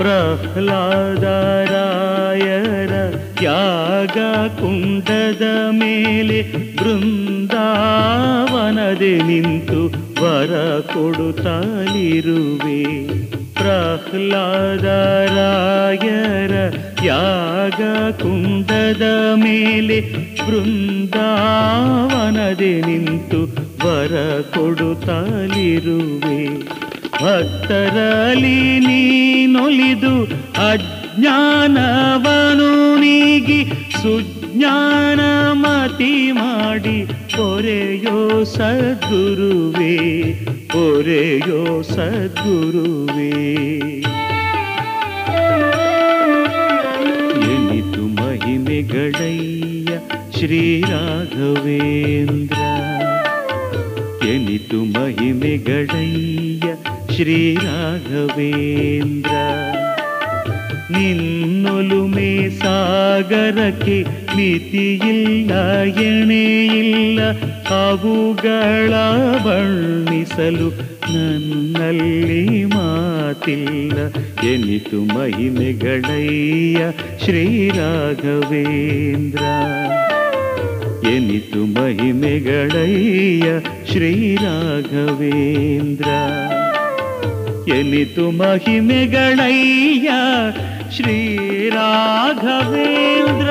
ಪ್ರಹ್ಲಾದರಾಯರ ಯಾಗ ಕುಂಡದ ಮೇಲೆ ಬೃಂದಾವನದೆ ನಿಂತು ವರ ಕೊಡುತ್ತಲಿರುವೆ. ಪ್ರಹ್ಲಾದರಾಯರ ಯಾಗ ಕುಂಡದ ಮೇಲೆ ಬೃಂದಾವನದೆ ನಿಂತು ವರ ಕೊಡುತ್ತಲಿರುವೆ. ಭಕ್ತರಲ್ಲಿ ನೀನೊಲಿದು ಅಜ್ಞಾನವನು ನೀಗಿ ಸುಜ್ಞಾನ ಮತಿ ಮಾಡಿ ಪೊರೆಯೋ ಸದ್ಗುರುವೇ, ಪೊರೆಯೋ ಸದ್ಗುರುವೇ. ಎನಿತು ಮಹಿಮೆಗಳಯ್ಯ ಶ್ರೀ ರಾಘವೇಂದ್ರ, ಎನಿತು ಮಹಿಮೆಗಳಯ್ಯ ಶ್ರೀ ರಾಘವೇಂದ್ರ. ನಿನ್ನೊಲುಮೆ ಸಾಗರಕ್ಕೆ ಮಿತಿಯಿಲ್ಲ ಎಣೆಯಿಲ್ಲ, ಅವುಗಳ ಬಣ್ಣಿಸಲು ನನ್ನಲ್ಲಿ ಮಾತಿಲ್ಲ. ಎನಿತು ಮಹಿಮೆಗಳಯ್ಯ ಶ್ರೀ ರಾಘವೇಂದ್ರ, ಎನಿತು ಮಹಿಮೆಗಳಯ್ಯ ಶ್ರೀ ರಾಘವೇಂದ್ರ. ಎನಿತು ಮಹಿಮೆಗಳಯ್ಯ ಶ್ರೀ ರಾಘವೇಂದ್ರ.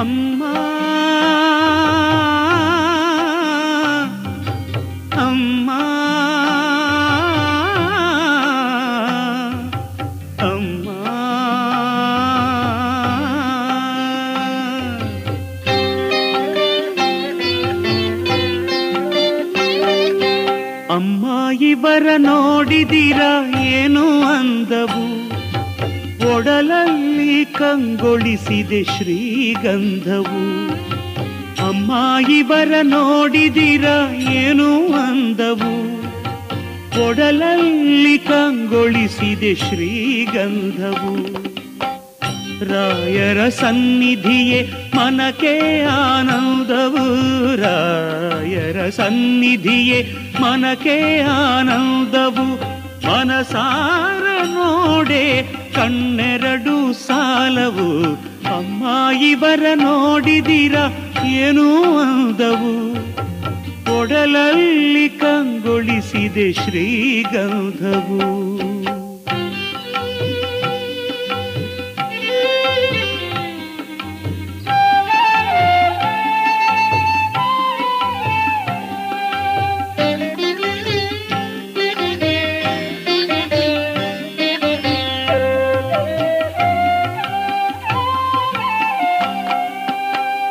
ಅಮ್ಮ ಅಮ್ಮ ಅಮ್ಮ ಅಮ್ಮ, ಇವರ ನೋಡಿದಿರ ಏನು ಅಂದವು, ಒಡಲಲ್ಲಿ ಕಂಗೊಳಿಸಿದೆ ಶ್ರೀಗಂಧವು. ಅಮ್ಮ, ಇವರ ನೋಡಿದಿರ ಏನು ಅಂದವು, ಒಡಲಲ್ಲಿ ಕಂಗೊಳಿಸಿದೆ ಶ್ರೀಗಂಧವು. ರಾಯರ ಸನ್ನಿಧಿಯೇ ಮನಕ್ಕೆ ಆನಂದವು, ರಾಯರ ಸನ್ನಿಧಿಯೇ ಮನಕ್ಕೆ ಆನಂದವು. ಮನಸಾರ ನೋಡೆ ಕಣ್ಣೆರಡು ಸಾಲವು, ಅಮ್ಮ ಇವರ ನೋಡಿದಿರ ಏನೂ ಅಂದವು, ಕೊಡಲಲ್ಲಿ ಕಂಗೊಳಿಸಿದೆ ಶ್ರೀಗಂಧವು.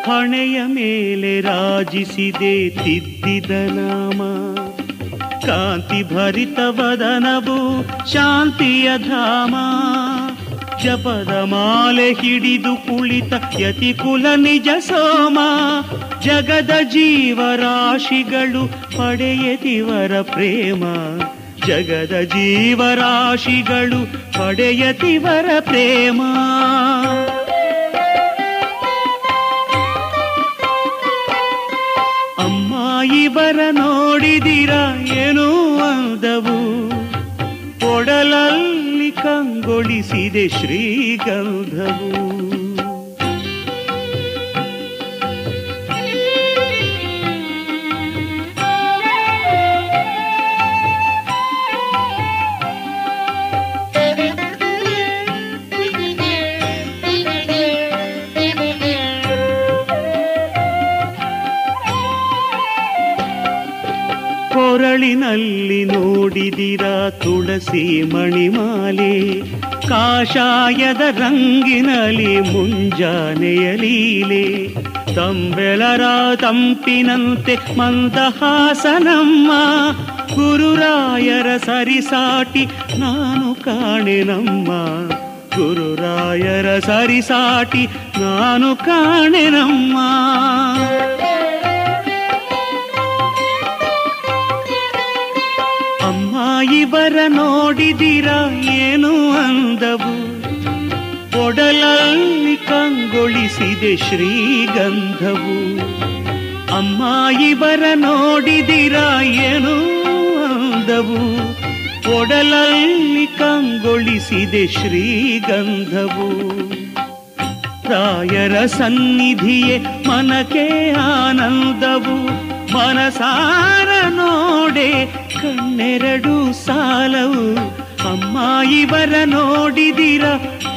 ಹಣೆಯ ಮೇಲೆ ರಾಜಿಸಿದೆ ತಿದ್ದಿದ ನಾಮ, ಕಾಂತಿ ಭರಿತ ವದನವು ಶಾಂತಿಯ ಧಾಮ. ಜಪದ ಮಾಲೆ ಹಿಡಿದು ಕುಳಿತ ಯತಿಕುಲ ನಿಜ ಸೋಮ, ಜಗದ ಜೀವರಾಶಿಗಳು ಪಡೆಯತಿವರ ಪ್ರೇಮ, ಜಗದ ಜೀವರಾಶಿಗಳು ಪಡೆಯತಿವರ ಪ್ರೇಮ. ಅಮ್ಮ ಇವರ ನೋಡಿದಿರ ಏನೋ ಅಂದವು, ಕೊಡಲಲ್ಲಿ ಕಂಗೊಳಿಸಿದೆ ಶ್ರೀಗಂಧವು. ಕೊರಳಿನಲ್ಲಿ ನೋಡಿದಿರ ತುಳಸಿ ಮಣಿಮಾಲೆ, ಕಾಷಾಯದ ರಂಗಿನಲ್ಲಿ ಮುಂಜಾನೆಯ ಲೀಲೆ, ತಂಬೆಲರ ತಂಪಿನಂತೆ ಮಂದಹಾಸನಮ್ಮ, ಗುರುರಾಯರ ಸರಿಸಾಟಿ ನಾನು ಕಾಣೆನಮ್ಮ, ಗುರುರಾಯರ ಸರಿಸಾಟಿ ನಾನು ಕಾಣೆನಮ್ಮ. ಇವರ ನೋಡಿದಿರ ಏನು ಅಂದವು, ಒಡಲಲ್ಲಿ ಕಂಗೊಳಿಸಿದೆ ಶ್ರೀಗಂಧವು. ಅಮ್ಮ ಇವರ ನೋಡಿದಿರ ಏನು ಅಂದವು, ಒಡಲಲ್ಲಿ ಕಂಗೊಳಿಸಿದೆ ಶ್ರೀಗಂಧವು. ರಾಯರ ಸನ್ನಿಧಿಯೇ ಮನಕ್ಕೆ ಆನಂದವು, ಮನಸಾರ ನೋಡೆ ಕಣ್ಣೆರಡು ಸಾಲವು. ಅಮ್ಮ ಇವರ ನೋಡಿದಿರ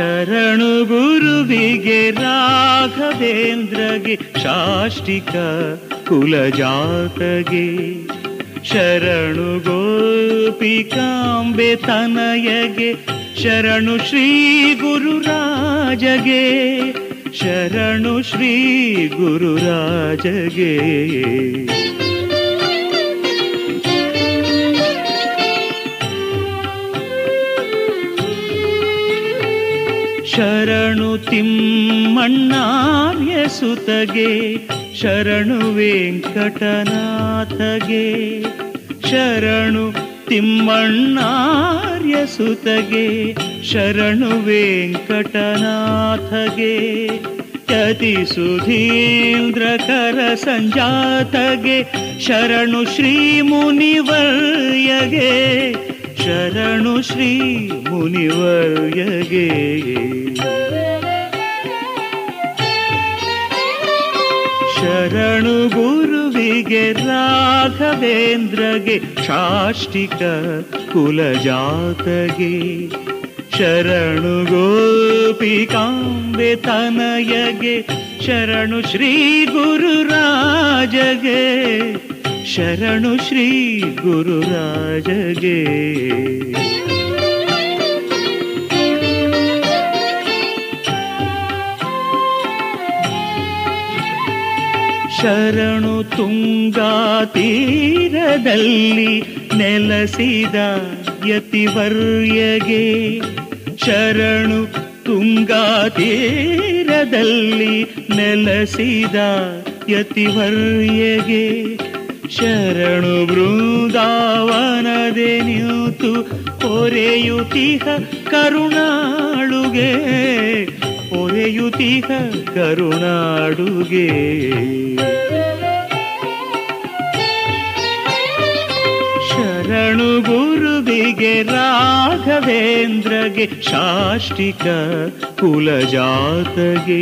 ಶರಣು ಗುರುವಿಗೆ ರಾಘವೇಂದ್ರಗೆ ಶಾಷ್ಟಿಕ ಕುಲಜಾತಗೆ, ಶರಣು ಗೋಪಿಕಾಂಬೆ ತನಯಗೆ, ಶರಣು ಶ್ರೀ ಗುರುರಾಜಗೆ, ಶರಣು ಶ್ರೀ ಗುರುರಾಜಗೆ. ಶರಣು ತಿಮ್ಮಣ್ಣಾರ್ಯ ಸುತಗೆ, ಶರಣು ವೆಂಕಟನಾಥಗೆ, ಶರಣು ತಿಮ್ಮಣ್ಣಾರ್ಯ ಸುತಗೆ, ಶರಣು ವೆಂಕಟನಾಥಗೆ. ಯತಿ ಸುಧೀಂದ್ರ ಕರ ಸಂಜಾತಗೆ, ಶರಣು ಶ್ರೀ ಮುನಿವರ್ಯಗೆ, ಶರಣು ಶ್ರೀ ಮುನಿವರ್ಯಗೆ. ಶರಣು ಗುರುವಿಗೆ ರಾಘವೇಂದ್ರಗೆ ಶಾಷ್ಟಿಕ ಕುಲಜಾತಗೆ, ಶರಣು ಗೋಪಿಕಾಂಬೆ ತನಯಗೆ, ಶರಣು ಶ್ರೀ ಗುರುರಾಜಗೆ, ಶರಣು ಶ್ರೀ ಗುರುರಾಜಗೆ. ಶರಣು ತುಂಗಾ ತೀರದಲ್ಲಿ ನೆಲೆಸಿದ ಯತಿವರ್ಯಗೆ, ಶರಣು ತುಂಗಾ ತೀರದಲ್ಲಿ ನೆಲೆಸಿದ ಯತಿವರ್ಯಗೆ, ಶರಣು ಬೃಂದಾವನದೆ ನಿಂತು ಕೊರೆಯುತಿಹ ಕರುಣಾಳುಗೆ, ಒರೆಯುತಿಹ ಕರುಣಾಡುಗೆ. ಗುರುವಿಗೆ ರಾಘವೇಂದ್ರಗೆ ಶಾಷ್ಟಿಕ ಕುಲಜಾತಗೆ.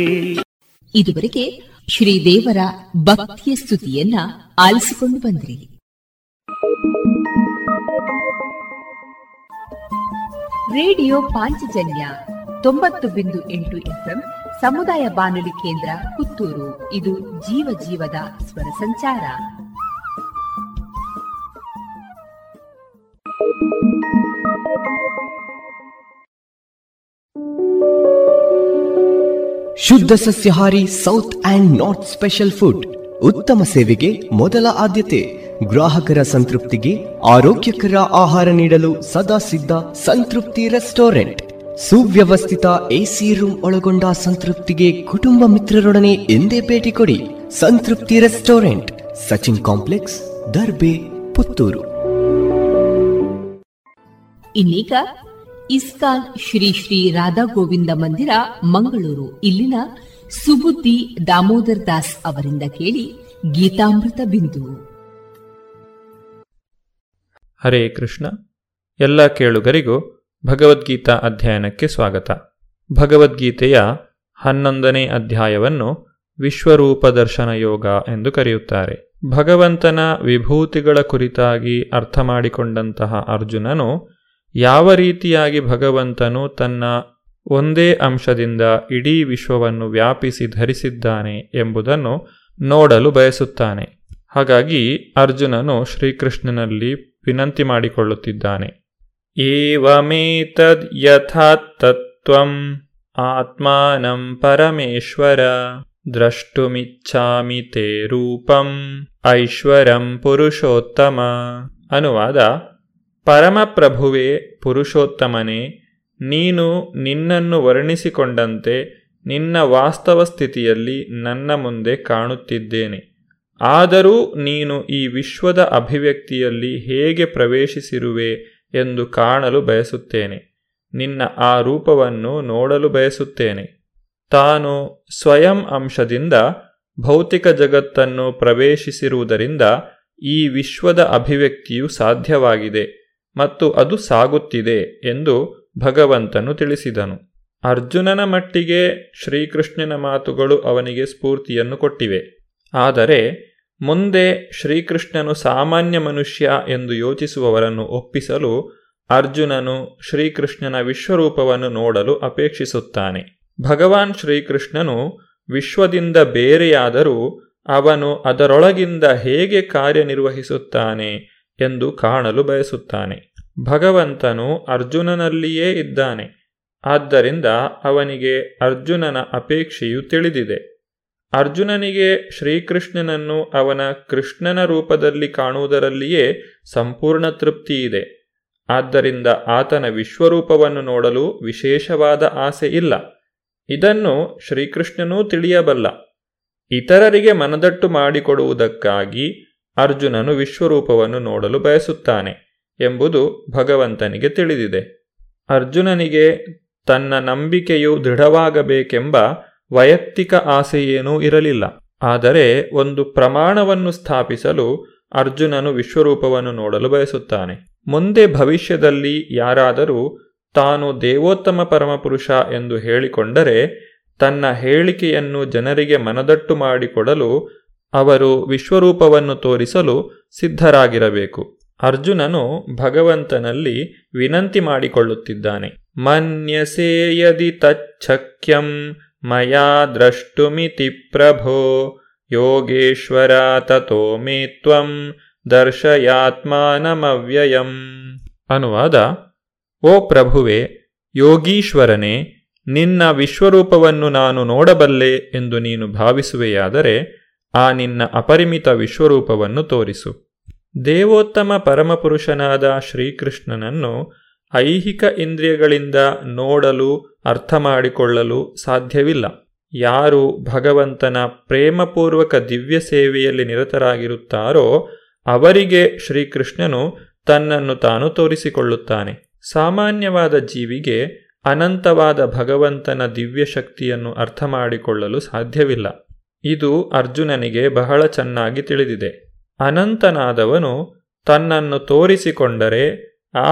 ಇದುವರೆಗೆ ಶ್ರೀದೇವರ ಭಕ್ತಿಯ ಸ್ತುತಿಯನ್ನ ಆಲಿಸಿಕೊಂಡು ಬಂದ್ರಿ. ರೇಡಿಯೋ ಪಾಂಚಜನ್ಯ 90.8 ಎಫ್ಎಂ ಸಮುದಾಯ ಬಾನುಲಿ ಕೇಂದ್ರ ಪುತ್ತೂರು. ಇದು ಜೀವ ಜೀವದ ಸ್ವರ ಸಂಚಾರ. ಶುದ್ಧ ಸಸ್ಯಹಾರಿ south and north special food. ಉತ್ತಮ ಸೇವೆಗೆ ಮೊದಲ ಆದ್ಯತೆ, ಗ್ರಾಹಕರ ಸಂತೃಪ್ತಿಗೆ ಆರೋಗ್ಯಕರ ಆಹಾರ ನೀಡಲು ಸದಾ ಸಿದ್ಧ ಸಂತೃಪ್ತಿ ರೆಸ್ಟೋರೆಂಟ್. ಸುವ್ಯವಸ್ಥಿತ ಎಸಿ ರೂಮ್ ಒಳಗೊಂಡ ಸಂತೃಪ್ತಿಗೆ ಕುಟುಂಬ ಮಿತ್ರರೊಡನೆ ಎಂದೇ ಭೇಟಿ ಕೊಡಿ. Santrupti restaurant, Sachin complex, Darbe, Puttur. ಇನ್ನೀಗ ಇಸ್ಕಾನ್ ಶ್ರೀ ಶ್ರೀ ರಾಧಾ ಗೋವಿಂದ ಮಂದಿರ, ಮಂಗಳೂರು, ಇಲ್ಲಿನ ಸುಬುದ್ಧಿ ದಾಮೋದರ್ ದಾಸ್ ಅವರಿಂದ ಕೇಳಿ ಗೀತಾಮೃತ ಬಿಂದು. ಹರೇ ಕೃಷ್ಣ. ಎಲ್ಲ ಕೇಳುಗರಿಗೂ ಭಗವದ್ಗೀತಾ ಅಧ್ಯಯನಕ್ಕೆ ಸ್ವಾಗತ. ಭಗವದ್ಗೀತೆಯ 11ನೇ ಅಧ್ಯಾಯವನ್ನು ವಿಶ್ವರೂಪ ದರ್ಶನ ಯೋಗ ಎಂದು ಕರೆಯುತ್ತಾರೆ. ಭಗವಂತನ ವಿಭೂತಿಗಳ ಕುರಿತಾಗಿ ಅರ್ಥ ಮಾಡಿಕೊಂಡಂತಹ ಅರ್ಜುನನು ಯಾವ ರೀತಿಯಾಗಿ ಭಗವಂತನು ತನ್ನ ಒಂದೇ ಅಂಶದಿಂದ ಇಡೀ ವಿಶ್ವವನ್ನು ವ್ಯಾಪಿಸಿ ಧರಿಸಿದ್ದಾನೆ ಎಂಬುದನ್ನು ನೋಡಲು ಬಯಸುತ್ತಾನೆ. ಹಾಗಾಗಿ ಅರ್ಜುನನು ಶ್ರೀಕೃಷ್ಣನಲ್ಲಿ ವಿನಂತಿ ಮಾಡಿಕೊಳ್ಳುತ್ತಿದ್ದಾನೆ. ಏವಮೇತದ್ ಯಥಾತತ್ತ್ವಂ ಆತ್ಮಾನಂ ಪರಮೇಶ್ವರ ದ್ರಷ್ಟುಮಿಚ್ಛಾಮಿ ತೇ ರೂಪಂ ಐಶ್ವರಂ ಪುರುಷೋತ್ತಮ. ಅನುವಾದ: ಪರಮಪ್ರಭುವೇ ಪುರುಷೋತ್ತಮನೇ, ನೀನು ನಿನ್ನನ್ನು ವರ್ಣಿಸಿಕೊಂಡಂತೆ ನಿನ್ನ ವಾಸ್ತವ ಸ್ಥಿತಿಯಲ್ಲಿ ನನ್ನ ಮುಂದೆ ಕಾಣುತ್ತಿದ್ದೇನೆ. ಆದರೂ ನೀನು ಈ ವಿಶ್ವದ ಅಭಿವ್ಯಕ್ತಿಯಲ್ಲಿ ಹೇಗೆ ಪ್ರವೇಶಿಸಿರುವೆ ಎಂದು ಕಾಣಲು ಬಯಸುತ್ತೇನೆ. ನಿನ್ನ ಆ ರೂಪವನ್ನು ನೋಡಲು ಬಯಸುತ್ತೇನೆ. ತಾನು ಸ್ವಯಂ ಅಂಶದಿಂದ ಭೌತಿಕ ಜಗತ್ತನ್ನು ಪ್ರವೇಶಿಸಿರುವುದರಿಂದ ಈ ವಿಶ್ವದ ಅಭಿವ್ಯಕ್ತಿಯು ಸಾಧ್ಯವಾಗಿದೆ ಮತ್ತು ಅದು ಸಾಗುತ್ತಿದೆ ಎಂದು ಭಗವಂತನು ತಿಳಿಸಿದನು. ಅರ್ಜುನನ ಮಟ್ಟಿಗೆ ಶ್ರೀಕೃಷ್ಣನ ಮಾತುಗಳು ಅವನಿಗೆ ಸ್ಫೂರ್ತಿಯನ್ನು ಕೊಟ್ಟಿವೆ. ಆದರೆ ಮುಂದೆ ಶ್ರೀಕೃಷ್ಣನು ಸಾಮಾನ್ಯ ಮನುಷ್ಯ ಎಂದು ಯೋಚಿಸುವವರನ್ನು ಒಪ್ಪಿಸಲು ಅರ್ಜುನನು ಶ್ರೀಕೃಷ್ಣನ ವಿಶ್ವರೂಪವನ್ನು ನೋಡಲು ಅಪೇಕ್ಷಿಸುತ್ತಾನೆ. ಭಗವಾನ್ ಶ್ರೀಕೃಷ್ಣನು ವಿಶ್ವದಿಂದ ಬೇರೆಯಾದರೂ ಅವನು ಅದರೊಳಗಿಂದ ಹೇಗೆ ಕಾರ್ಯನಿರ್ವಹಿಸುತ್ತಾನೆ ಎಂದು ಕಾಣಲು ಬಯಸುತ್ತಾನೆ. ಭಗವಂತನು ಅರ್ಜುನನಲ್ಲಿಯೇ ಇದ್ದಾನೆ. ಆದ್ದರಿಂದ ಅವನಿಗೆ ಅರ್ಜುನನ ಅಪೇಕ್ಷೆಯು ತಿಳಿದಿದೆ. ಅರ್ಜುನನಿಗೆ ಶ್ರೀಕೃಷ್ಣನನ್ನು ಅವನ ಕೃಷ್ಣನ ರೂಪದಲ್ಲಿ ಕಾಣುವುದರಲ್ಲಿಯೇ ಸಂಪೂರ್ಣ ತೃಪ್ತಿಯಿದೆ. ಆದ್ದರಿಂದ ಆತನ ವಿಶ್ವರೂಪವನ್ನು ನೋಡಲು ವಿಶೇಷವಾದ ಆಸೆ ಇಲ್ಲ. ಇದನ್ನು ಶ್ರೀಕೃಷ್ಣನೂ ತಿಳಿಯಬಲ್ಲ. ಇತರರಿಗೆ ಮನದಟ್ಟು ಮಾಡಿಕೊಡುವುದಕ್ಕಾಗಿ ಅರ್ಜುನನು ವಿಶ್ವರೂಪವನ್ನು ನೋಡಲು ಬಯಸುತ್ತಾನೆ ಎಂಬುದು ಭಗವಂತನಿಗೆ ತಿಳಿದಿದೆ. ಅರ್ಜುನನಿಗೆ ತನ್ನ ನಂಬಿಕೆಯು ದೃಢವಾಗಬೇಕೆಂಬ ವೈಯಕ್ತಿಕ ಆಸೆಯೇನೂ ಇರಲಿಲ್ಲ. ಆದರೆ ಒಂದು ಪ್ರಮಾಣವನ್ನು ಸ್ಥಾಪಿಸಲು ಅರ್ಜುನನು ವಿಶ್ವರೂಪವನ್ನು ನೋಡಲು ಬಯಸುತ್ತಾನೆ. ಮುಂದೆ ಭವಿಷ್ಯದಲ್ಲಿ ಯಾರಾದರೂ ತಾನು ದೇವೋತ್ತಮ ಪರಮಪುರುಷ ಎಂದು ಹೇಳಿಕೊಂಡರೆ ತನ್ನ ಹೇಳಿಕೆಯನ್ನು ಜನರಿಗೆ ಮನದಟ್ಟು ಮಾಡಿಕೊಡಲು ಅವರು ವಿಶ್ವರೂಪವನ್ನು ತೋರಿಸಲು ಸಿದ್ಧರಾಗಿರಬೇಕು. ಅರ್ಜುನನು ಭಗವಂತನಲ್ಲಿ ವಿನಂತಿ ಮಾಡಿಕೊಳ್ಳುತ್ತಿದ್ದಾನೆ. ಮನ್ಯಸೇ ಯದಿ ತಚ್ಛಕ್ಯಂ ಮಯಾ ದ್ರಷ್ಟುಮಿತಿ ಪ್ರಭೋ ಯೋಗೇಶ್ವರ ತಥೋ ಮೇ ತ್ವಂ ದರ್ಶಯಾತ್ಮಾನಮವ್ಯಯಂ. ಅನುವಾದ: ಓ ಪ್ರಭುವೆ ಯೋಗೀಶ್ವರನೇ, ನಿನ್ನ ವಿಶ್ವರೂಪವನ್ನು ನಾನು ನೋಡಬಲ್ಲೆ ಎಂದು ನೀನು ಭಾವಿಸುವೆಯಾದರೆ ಆ ನಿನ್ನ ಅಪರಿಮಿತ ವಿಶ್ವರೂಪವನ್ನು ತೋರಿಸು. ದೇವೋತ್ತಮ ಪರಮಪುರುಷನಾದ ಶ್ರೀಕೃಷ್ಣನನ್ನು ಐಹಿಕ ಇಂದ್ರಿಯಗಳಿಂದ ನೋಡಲು, ಅರ್ಥ ಮಾಡಿಕೊಳ್ಳಲು ಸಾಧ್ಯವಿಲ್ಲ. ಯಾರು ಭಗವಂತನ ಪ್ರೇಮಪೂರ್ವಕ ದಿವ್ಯ ಸೇವೆಯಲ್ಲಿ ನಿರತರಾಗಿರುತ್ತಾರೋ ಅವರಿಗೆ ಶ್ರೀಕೃಷ್ಣನು ತನ್ನನ್ನು ತಾನು ತೋರಿಸಿಕೊಳ್ಳುತ್ತಾನೆ. ಸಾಮಾನ್ಯವಾದ ಜೀವಿಗೆ ಅನಂತವಾದ ಭಗವಂತನ ದಿವ್ಯ ಶಕ್ತಿಯನ್ನು ಅರ್ಥ ಮಾಡಿಕೊಳ್ಳಲು ಸಾಧ್ಯವಿಲ್ಲ. ಇದು ಅರ್ಜುನನಿಗೆ ಬಹಳ ಚೆನ್ನಾಗಿ ತಿಳಿದಿದೆ. ಅನಂತನಾದವನು ತನ್ನನ್ನು ತೋರಿಸಿಕೊಂಡರೆ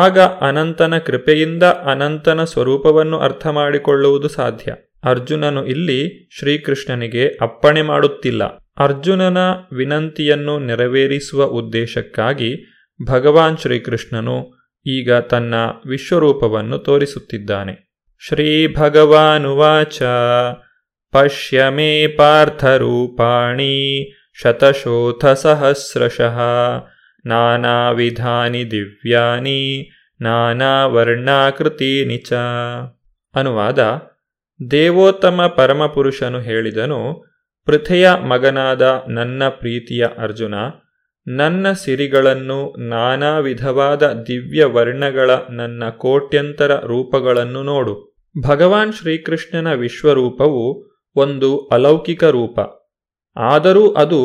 ಆಗ ಅನಂತನ ಕೃಪೆಯಿಂದ ಅನಂತನ ಸ್ವರೂಪವನ್ನು ಅರ್ಥ ಮಾಡಿಕೊಳ್ಳುವುದು ಸಾಧ್ಯ. ಅರ್ಜುನನು ಇಲ್ಲಿ ಶ್ರೀಕೃಷ್ಣನಿಗೆ ಅಪ್ಪಣೆ ಮಾಡುತ್ತಿಲ್ಲ. ಅರ್ಜುನನ ವಿನಂತಿಯನ್ನು ನೆರವೇರಿಸುವ ಉದ್ದೇಶಕ್ಕಾಗಿ ಭಗವಾನ್ ಶ್ರೀಕೃಷ್ಣನು ಈಗ ತನ್ನ ವಿಶ್ವರೂಪವನ್ನು ತೋರಿಸುತ್ತಿದ್ದಾನೆ. ಶ್ರೀ ಭಗವಾನುವಾಚ ಪಶ್ಯ ಮೇ ಪಾರ್ಥರೂಪಾಣಿ ಶತಶೋಥ ಸಹಸ್ರಶಃ ನಾನಾವಿಧಾನಿ ದಿವ್ಯಾನಿ ನಾನಾವರ್ಣಾಕೃತೀನಿ ಚ. ಅನುವಾದ: ದೇವೋತ್ತಮ ಪರಮಪುರುಷನು ಹೇಳಿದನು, ಪೃಥೆಯ ಮಗನಾದ ನನ್ನ ಪ್ರೀತಿಯ ಅರ್ಜುನ, ನನ್ನ ಸಿರಿಗಳನ್ನು ನಾನಾ ವಿಧವಾದ ದಿವ್ಯ ವರ್ಣಗಳ ನನ್ನ ಕೋಟ್ಯಂತರ ರೂಪಗಳನ್ನು ನೋಡು. ಭಗವಾನ್ ಶ್ರೀಕೃಷ್ಣನ ವಿಶ್ವರೂಪವು ಒಂದು ಅಲೌಕಿಕ ರೂಪ. ಆದರೂ ಅದು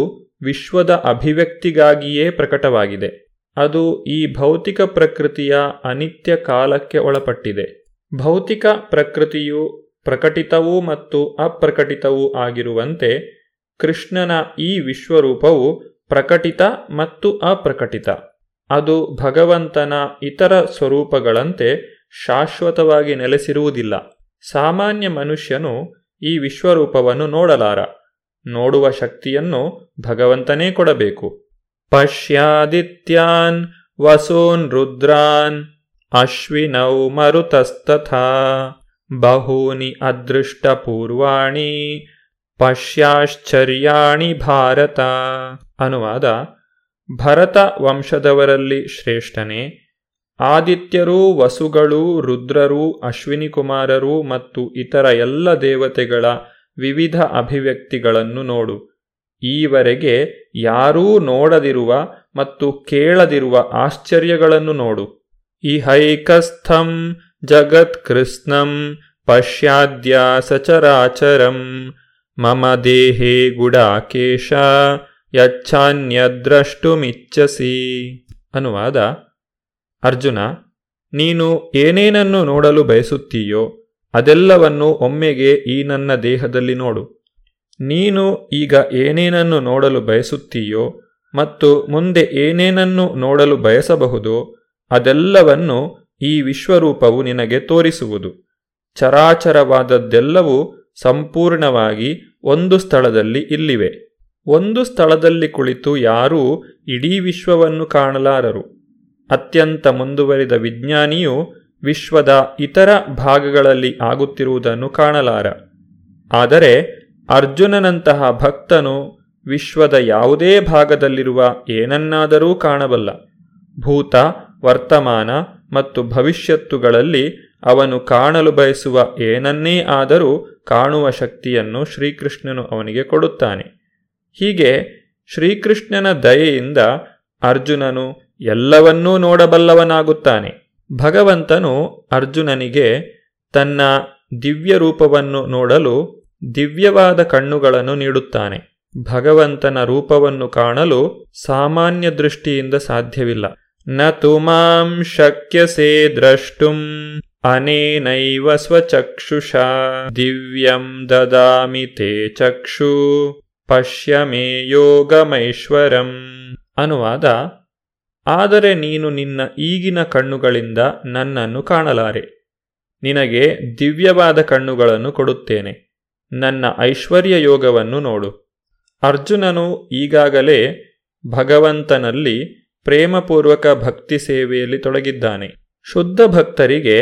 ವಿಶ್ವದ ಅಭಿವ್ಯಕ್ತಿಗಾಗಿಯೇ ಪ್ರಕಟವಾಗಿದೆ. ಅದು ಈ ಭೌತಿಕ ಪ್ರಕೃತಿಯ ಅನಿತ್ಯ ಕಾಲಕ್ಕೆ ಒಳಪಟ್ಟಿದೆ. ಭೌತಿಕ ಪ್ರಕೃತಿಯು ಪ್ರಕಟಿತವೂ ಮತ್ತು ಅಪ್ರಕಟಿತವೂ ಆಗಿರುವಂತೆ ಕೃಷ್ಣನ ಈ ವಿಶ್ವರೂಪವು ಪ್ರಕಟಿತ ಮತ್ತು ಅಪ್ರಕಟಿತ. ಅದು ಭಗವಂತನ ಇತರ ಸ್ವರೂಪಗಳಂತೆ ಶಾಶ್ವತವಾಗಿ ನೆಲೆಸಿರುವುದಿಲ್ಲ. ಸಾಮಾನ್ಯ ಮನುಷ್ಯನು ಈ ವಿಶ್ವರೂಪವನ್ನು ನೋಡಲಾರ. ನೋಡುವ ಶಕ್ತಿಯನ್ನು ಭಗವಂತನೇ ಕೊಡಬೇಕು. ಪಶ್ಯಾದಿತ್ಯಾನ್ ವಸೂನ್ ರುದ್ರಾನ್ ಅಶ್ವಿನೌ ಮರುತಸ್ತಥಾ ಬಹೂನಿ ಅದೃಷ್ಟಪೂರ್ವಾಣಿ ಪಶ್ಯಾಶ್ಚರ್ಯಾಣಿ ಭಾರತ. ಅನುವಾದ: ಭರತ ವಂಶದವರಲ್ಲಿ ಶ್ರೇಷ್ಠನೇ, ಆದಿತ್ಯರೂ ವಸುಗಳೂ ರುದ್ರರೂ ಅಶ್ವಿನಿ ಕುಮಾರರೂ ಮತ್ತು ಇತರ ಎಲ್ಲ ದೇವತೆಗಳ ವಿವಿಧ ಅಭಿವ್ಯಕ್ತಿಗಳನ್ನು ನೋಡು. ಈವರೆಗೆ ಯಾರೂ ನೋಡದಿರುವ ಮತ್ತು ಕೇಳದಿರುವ ಆಶ್ಚರ್ಯಗಳನ್ನು ನೋಡು. ಇಹೈಕಸ್ಥಂ ಜಗತ್ಕೃಷ್ಣಂ ಪಶ್ಯಾದ್ಯ ಸಚರಾಚರಂ ಮಮ ದೇಹೇ ಗುಡಾಕೇಶ ಯಚ್ಛಾನ್ಯದ್ರಷ್ಟುಮಿಚ್ಛಸಿ. ಅನುವಾದ: ಅರ್ಜುನ, ನೀನು ಏನೇನನ್ನು ನೋಡಲು ಬಯಸುತ್ತೀಯೋ ಅದೆಲ್ಲವನ್ನು ಒಮ್ಮೆಗೆ ಈ ನನ್ನ ದೇಹದಲ್ಲಿ ನೋಡು. ನೀನು ಈಗ ಏನೇನನ್ನು ನೋಡಲು ಬಯಸುತ್ತೀಯೋ ಮತ್ತು ಮುಂದೆ ಏನೇನನ್ನು ನೋಡಲು ಬಯಸಬಹುದೋ ಅದೆಲ್ಲವನ್ನು ಈ ವಿಶ್ವರೂಪವು ನಿನಗೆ ತೋರಿಸುವುದು. ಚರಾಚರವಾದದ್ದೆಲ್ಲವೂ ಸಂಪೂರ್ಣವಾಗಿ ಒಂದು ಸ್ಥಳದಲ್ಲಿ ಇಲ್ಲಿವೆ. ಒಂದು ಸ್ಥಳದಲ್ಲಿ ಕುಳಿತು ಯಾರೂ ಇಡೀ ವಿಶ್ವವನ್ನು ಕಾಣಲಾರರು. ಅತ್ಯಂತ ಮುಂದುವರಿದ ವಿಜ್ಞಾನಿಯು ವಿಶ್ವದ ಇತರ ಭಾಗಗಳಲ್ಲಿ ಆಗುತ್ತಿರುವುದನ್ನು ಕಾಣಲಾರ. ಆದರೆ ಅರ್ಜುನನಂತಹ ಭಕ್ತನು ವಿಶ್ವದ ಯಾವುದೇ ಭಾಗದಲ್ಲಿರುವ ಏನನ್ನಾದರೂ ಕಾಣಬಲ್ಲ. ಭೂತ, ವರ್ತಮಾನ ಮತ್ತು ಭವಿಷ್ಯತ್ತುಗಳಲ್ಲಿ ಅವನು ಕಾಣಲು ಬಯಸುವ ಏನನ್ನೇ ಆದರೂ ಕಾಣುವ ಶಕ್ತಿಯನ್ನು ಶ್ರೀಕೃಷ್ಣನು ಅವನಿಗೆ ಕೊಡುತ್ತಾನೆ. ಹೀಗೆ ಶ್ರೀಕೃಷ್ಣನ ದಯೆಯಿಂದ ಅರ್ಜುನನು ಎಲ್ಲವನ್ನೂ ನೋಡಬಲ್ಲವನಾಗುತ್ತಾನೆ. ಭಗವಂತನು ಅರ್ಜುನನಿಗೆ ತನ್ನ ದಿವ್ಯ ರೂಪವನ್ನು ನೋಡಲು ದಿವ್ಯವಾದ ಕಣ್ಣುಗಳನ್ನು ನೀಡುತ್ತಾನೆ. ಭಗವಂತನ ರೂಪವನ್ನು ಕಾಣಲು ಸಾಮಾನ್ಯ ದೃಷ್ಟಿಯಿಂದ ಸಾಧ್ಯವಿಲ್ಲ. ನ ತು ಮಾಂ ಶಕ್ಯಸೇ ದ್ರಷ್ಟುಂ ಅನೇನೈವ ಸ್ವಚಕ್ಷುಷಾ ದಿವ್ಯಂ ದದಾಮಿ ತೇ ಚಕ್ಷು ಪಶ್ಯ ಮೇ ಯೋಗಮೈಶ್ವರಂ. ಅನುವಾದ: ಆದರೆ ನೀನು ನಿನ್ನ ಈಗಿನ ಕಣ್ಣುಗಳಿಂದ ನನ್ನನ್ನು ಕಾಣಲಾರೆ. ನಿನಗೆ ದಿವ್ಯವಾದ ಕಣ್ಣುಗಳನ್ನು ಕೊಡುತ್ತೇನೆ. ನನ್ನ ಐಶ್ವರ್ಯ ಯೋಗವನ್ನು ನೋಡು. ಅರ್ಜುನನು ಈಗಾಗಲೇ ಭಗವಂತನಲ್ಲಿ ಪ್ರೇಮಪೂರ್ವಕ ಭಕ್ತಿ ಸೇವೆಯಲ್ಲಿ ತೊಡಗಿದ್ದಾನೆ. ಶುದ್ಧ ಭಕ್ತರಿಗೆ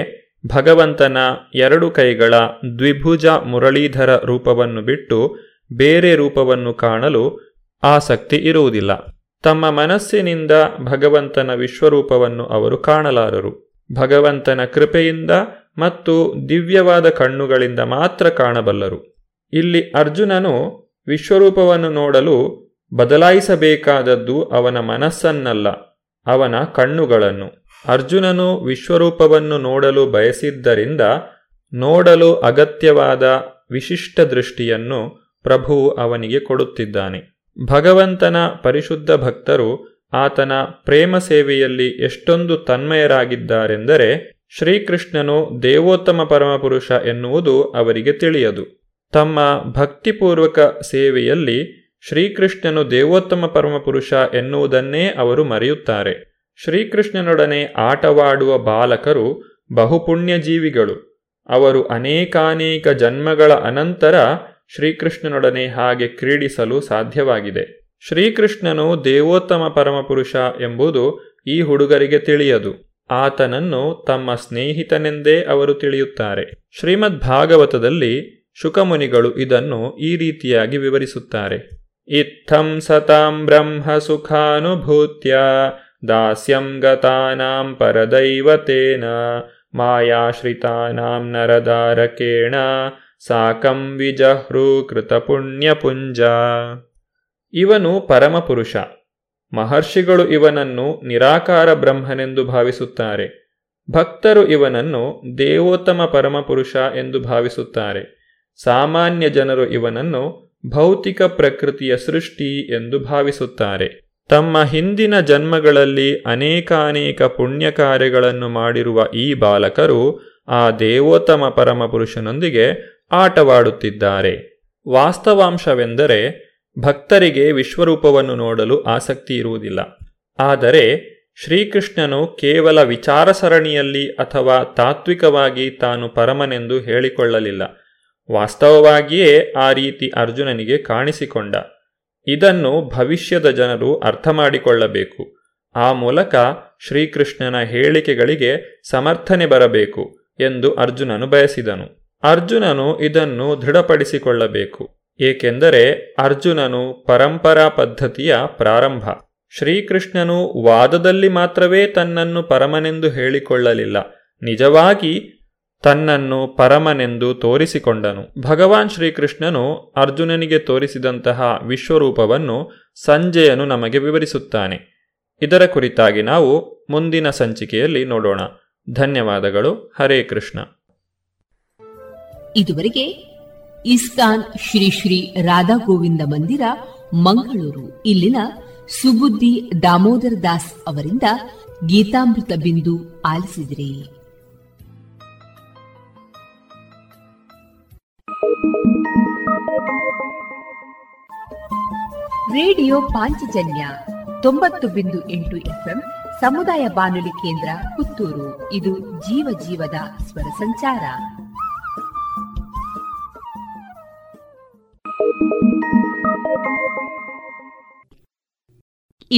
ಭಗವಂತನ ಎರಡು ಕೈಗಳ ದ್ವಿಭುಜ ಮುರಳೀಧರ ರೂಪವನ್ನು ಬಿಟ್ಟು ಬೇರೆ ರೂಪವನ್ನು ಕಾಣಲು ಆಸಕ್ತಿ ಇರುವುದಿಲ್ಲ. ತಮ್ಮ ಮನಸ್ಸಿನಿಂದ ಭಗವಂತನ ವಿಶ್ವರೂಪವನ್ನು ಅವರು ಕಾಣಲಾರರು. ಭಗವಂತನ ಕೃಪೆಯಿಂದ ಮತ್ತು ದಿವ್ಯವಾದ ಕಣ್ಣುಗಳಿಂದ ಮಾತ್ರ ಕಾಣಬಲ್ಲರು. ಇಲ್ಲಿ ಅರ್ಜುನನು ವಿಶ್ವರೂಪವನ್ನು ನೋಡಲು ಬದಲಾಯಿಸಬೇಕಾದದ್ದು ಅವನ ಮನಸ್ಸನ್ನಲ್ಲ, ಅವನ ಕಣ್ಣುಗಳನ್ನು. ಅರ್ಜುನನು ವಿಶ್ವರೂಪವನ್ನು ನೋಡಲು ಬಯಸಿದ್ದರಿಂದ ನೋಡಲು ಅಗತ್ಯವಾದ ವಿಶಿಷ್ಟ ದೃಷ್ಟಿಯನ್ನು ಪ್ರಭುವು ಅವನಿಗೆ ಕೊಡುತ್ತಿದ್ದಾನೆ. ಭಗವಂತನ ಪರಿಶುದ್ಧ ಭಕ್ತರು ಆತನ ಪ್ರೇಮ ಸೇವೆಯಲ್ಲಿ ಎಷ್ಟೊಂದು ತನ್ಮಯರಾಗಿದ್ದಾರೆಂದರೆ ಶ್ರೀಕೃಷ್ಣನು ದೇವೋತ್ತಮ ಪರಮಪುರುಷ ಎನ್ನುವುದು ಅವರಿಗೆ ತಿಳಿಯದು. ತಮ್ಮ ಭಕ್ತಿಪೂರ್ವಕ ಸೇವೆಯಲ್ಲಿ ಶ್ರೀಕೃಷ್ಣನು ದೇವೋತ್ತಮ ಪರಮಪುರುಷ ಎನ್ನುವುದನ್ನೇ ಅವರು ಮರೆಯುತ್ತಾರೆ. ಶ್ರೀಕೃಷ್ಣನೊಡನೆ ಆಟವಾಡುವ ಬಾಲಕರು ಬಹುಪುಣ್ಯಜೀವಿಗಳು. ಅವರು ಅನೇಕಾನೇಕ ಜನ್ಮಗಳ ಅನಂತರ ಶ್ರೀಕೃಷ್ಣನೊಡನೆ ಹಾಗೆ ಕ್ರೀಡಿಸಲು ಸಾಧ್ಯವಾಗಿದೆ. ಶ್ರೀಕೃಷ್ಣನು ದೇವೋತ್ತಮ ಪರಮಪುರುಷ ಎಂಬುದು ಈ ಹುಡುಗರಿಗೆ ತಿಳಿಯದು. ಆತನನ್ನು ತಮ್ಮ ಸ್ನೇಹಿತನೆಂದೇ ಅವರು ತಿಳಿಯುತ್ತಾರೆ. ಶ್ರೀಮದ್ ಭಾಗವತದಲ್ಲಿ ಶುಕಮುನಿಗಳು ಇದನ್ನು ಈ ರೀತಿಯಾಗಿ ವಿವರಿಸುತ್ತಾರೆ. ಇತ್ತಂ ಸತಾಂ ಬ್ರಹ್ಮ ಸುಖಾನುಭೂತ್ಯ ದಾಸ್ಯಂ ಗತಾನಾಂ ಪರದೈವತೇನ ಮಾಯಾಶ್ರಿತಾನಾಂ ನರದಾರಕೇಣ ಸಾಕಂ ವಿಜಹೃ ಕೃತಪುಣ್ಯಪುಂಜ. ಇವನು ಪರಮಪುರುಷ. ಮಹರ್ಷಿಗಳು ಇವನನ್ನು ನಿರಾಕಾರ ಬ್ರಹ್ಮನೆಂದು ಭಾವಿಸುತ್ತಾರೆ. ಭಕ್ತರು ಇವನನ್ನು ದೇವೋತ್ತಮ ಪರಮಪುರುಷ ಎಂದು ಭಾವಿಸುತ್ತಾರೆ. ಸಾಮಾನ್ಯ ಜನರು ಇವನನ್ನು ಭೌತಿಕ ಪ್ರಕೃತಿಯ ಸೃಷ್ಟಿ ಎಂದು ಭಾವಿಸುತ್ತಾರೆ. ತಮ್ಮ ಹಿಂದಿನ ಜನ್ಮಗಳಲ್ಲಿ ಅನೇಕಾನೇಕ ಪುಣ್ಯ ಕಾರ್ಯಗಳನ್ನು ಮಾಡಿರುವ ಈ ಬಾಲಕರು ಆ ದೇವೋತ್ತಮ ಪರಮಪುರುಷನೊಂದಿಗೆ ಆಟವಾಡುತ್ತಿದ್ದಾರೆ. ವಾಸ್ತವಾಂಶವೆಂದರೆ ಭಕ್ತರಿಗೆ ವಿಶ್ವರೂಪವನ್ನು ನೋಡಲು ಆಸಕ್ತಿ ಇರುವುದಿಲ್ಲ. ಆದರೆ ಶ್ರೀಕೃಷ್ಣನು ಕೇವಲ ವಿಚಾರ ಸರಣಿಯಲ್ಲಿ ಅಥವಾ ತಾತ್ವಿಕವಾಗಿ ತಾನು ಪರಮನೆಂದು ಹೇಳಿಕೊಳ್ಳಲಿಲ್ಲ. ವಾಸ್ತವವಾಗಿಯೇ ಆ ರೀತಿ ಅರ್ಜುನನಿಗೆ ಕಾಣಿಸಿಕೊಂಡ. ಇದನ್ನು ಭವಿಷ್ಯದ ಜನರು ಅರ್ಥ ಮಾಡಿಕೊಳ್ಳಬೇಕು. ಆ ಮೂಲಕ ಶ್ರೀಕೃಷ್ಣನ ಹೇಳಿಕೆಗಳಿಗೆ ಸಮರ್ಥನೆ ಬರಬೇಕು ಎಂದು ಅರ್ಜುನನು ಬಯಸಿದನು. ಅರ್ಜುನನು ಇದನ್ನು ದೃಢಪಡಿಸಿಕೊಳ್ಳಬೇಕು. ಏಕೆಂದರೆ ಅರ್ಜುನನು ಪರಂಪರಾ ಪದ್ಧತಿಯ ಪ್ರಾರಂಭ. ಶ್ರೀಕೃಷ್ಣನು ವಾದದಲ್ಲಿ ಮಾತ್ರವೇ ತನ್ನನ್ನು ಪರಮನೆಂದು ಹೇಳಿಕೊಳ್ಳಲಿಲ್ಲ, ನಿಜವಾಗಿ ತನ್ನನ್ನು ಪರಮನೆಂದು ತೋರಿಸಿಕೊಂಡನು. ಭಗವಾನ್ ಶ್ರೀಕೃಷ್ಣನು ಅರ್ಜುನನಿಗೆ ತೋರಿಸಿದಂತಹ ವಿಶ್ವರೂಪವನ್ನು ಸಂಜಯನು ನಮಗೆ ವಿವರಿಸುತ್ತಾನೆ. ಇದರ ಕುರಿತಾಗಿ ನಾವು ಮುಂದಿನ ಸಂಚಿಕೆಯಲ್ಲಿ ನೋಡೋಣ. ಧನ್ಯವಾದಗಳು. ಹರೇ ಕೃಷ್ಣ. ಇದುವರೆಗೆ ಇಸ್ಕಾನ್ ಶ್ರೀ ಶ್ರೀ ರಾಧಾ ಗೋವಿಂದ ಮಂದಿರ, ಮಂಗಳೂರು ಇಲ್ಲಿನ ಸುಬುದ್ಧಿ ದಾಮೋದರ್ ದಾಸ್ ಅವರಿಂದ ಗೀತಾಮೃತ ಬಿಂದು ಆಲಿಸಿದಿರಿ. ರೇಡಿಯೋ ಪಾಂಚಜನ್ಯ 90.8 FM ಸಮುದಾಯ ಬಾನುಲಿ ಕೇಂದ್ರ ಪುತ್ತೂರು. ಇದು ಜೀವ ಜೀವದ ಸ್ವರ ಸಂಚಾರ.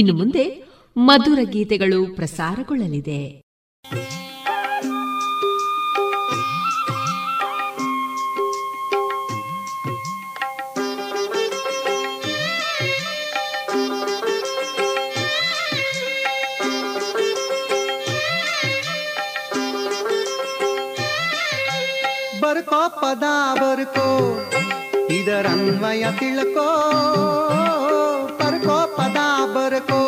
ಇನ್ನು ಮುಂದೆ ಮಧುರ ಗೀತೆಗಳು ಪ್ರಸಾರಗೊಳ್ಳಲಿದೆ. ಬರ್ಕೋ ಪದ ಬರ್ಕೋ ಇದರನ್ವಯ ತಿಳ್ಕೋ, ಬರ್ಕೋ ಪದ ಬರ್ಕೋ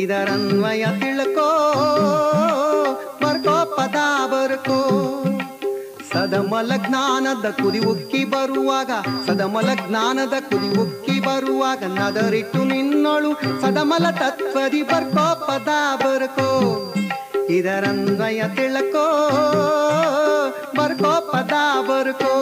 ಇದರನ್ವಯ ತಿಳ್ಕೋ, ಬರ್ಕೋ ಪದ ಬರ್ಕೋ. ಸದಮಲ ಜ್ಞಾನದ ಕುದಿ ಉಕ್ಕಿ ಬರುವಾಗ, ಸದಮಲ ಜ್ಞಾನದ ಕುದಿ ಉಕ್ಕಿ ಬರುವಾಗ ನದರಿಟ್ಟು ನಿನ್ನಳು ಸದಮಲ ತತ್ವದಿ. ಬರ್ಕೋ ಪದ ಬರ್ಕೋ ಇದರನ್ವಯ ತಿಳ್ಕೋ, ಬರ್ಕೋ ಪದ ಬರ್ಕೋ.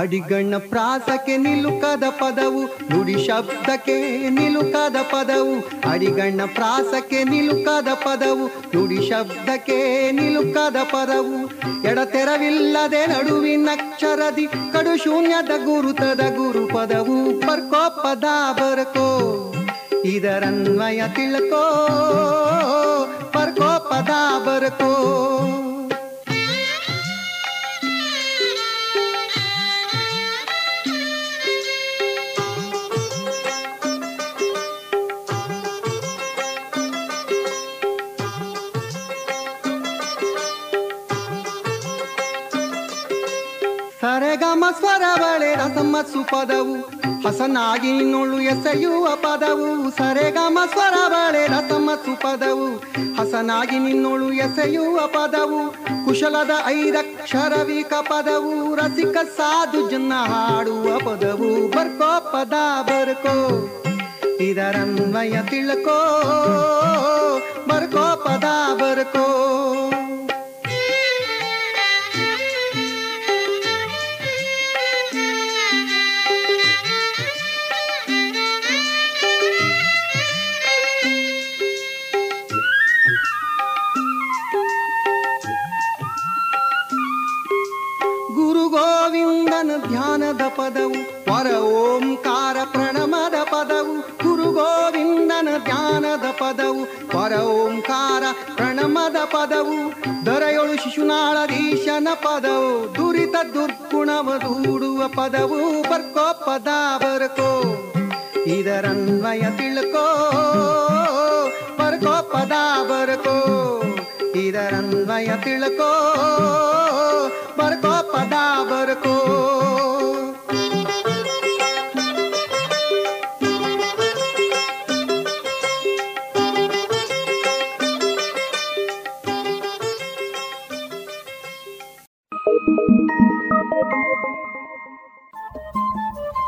ಅಡಿಗಣ್ಣ ಪ್ರಾಸಕ್ಕೆ ನಿಲುಕದ ಪದವು ನುಡಿ ಶಬ್ದಕ್ಕೆ ನಿಲುಕದ ಪದವು, ಅಡಿಗಣ್ಣ ಪ್ರಾಸಕ್ಕೆ ನಿಲುಕದ ಪದವು ನುಡಿ ಶಬ್ದಕ್ಕೆ ನಿಲುಕದ ಪದವು. ಎಡತೆರವಿಲ್ಲದೆ ನಡುವಿನ ಅಕ್ಷರದಿ ಕಡು ಶೂನ್ಯದ ಗುರುತದ ಗುರು ಪದವು. ಬರ್ಕೋ ಪದ ಬರ್ಕೋ ಇದರನ್ವಯ ತಿಳ್ಕೋ, ಬರ್ಕೋ ಪದ ಬರ್ಕೋ. ಸರೆಗಮ ಸ್ವರವಳೆ ರಸಮಸ್ಸು ಪದವು ಹಸನಾಗಿ ನಿನ್ನೊಳು ಎಸೆಯುವ ಪದವು. ಸರೆಗಮ ಸ್ವರವಳೆ ರಸಮಸ್ಸು ಪದವು ಹಸನಾಗಿ ನಿನ್ನೊಳು ಎಸೆಯುವ ಪದವು. ಕುಶಲದ ಐದಕ್ಷರವಿಕ ಪದವು ರಸಿಕ ಸಾಧು ಜನ ಹಾಡುವ ಪದವು. ಬರ್ಕೋ ಪದ ಬರ್ಕೋ ಇದರನ್ವಯ ತಿಳ್ಕೋ, ಬರ್ಕೋ ಪದ ಬರ್ಕೋ. ಧ್ಯಾನದ ಪದವು ಪರ ಓಂಕಾರ ಪ್ರಣಮದ ಪದವು, ಗುರು ಗೋವಿಂದನ ಧ್ಯಾನದ ಪದವು ಪರ ಓಂಕಾರ ಪ್ರಣಮದ ಪದವು, ದೊರೆಯೊಳು ಶಿಶುನಾಳಧೀಶನ ಪದವು, ದುರಿತ ದುರ್ಗುಣವ ದೂಡುವ ಪದವು, ಬರ್ಕೋ ಪದ ಬರ್ಕೋ ಇದರನ್ವಯ ತಿಳ್ಕೋ, ಬರ್ಕೋ ಪದ ಬರ್ಕೋ ಇದರನ್ವಯ ತಿಳ್ಕೋ, ಬರ್ಕೋ ಪದ ಬರ್ಕೋ.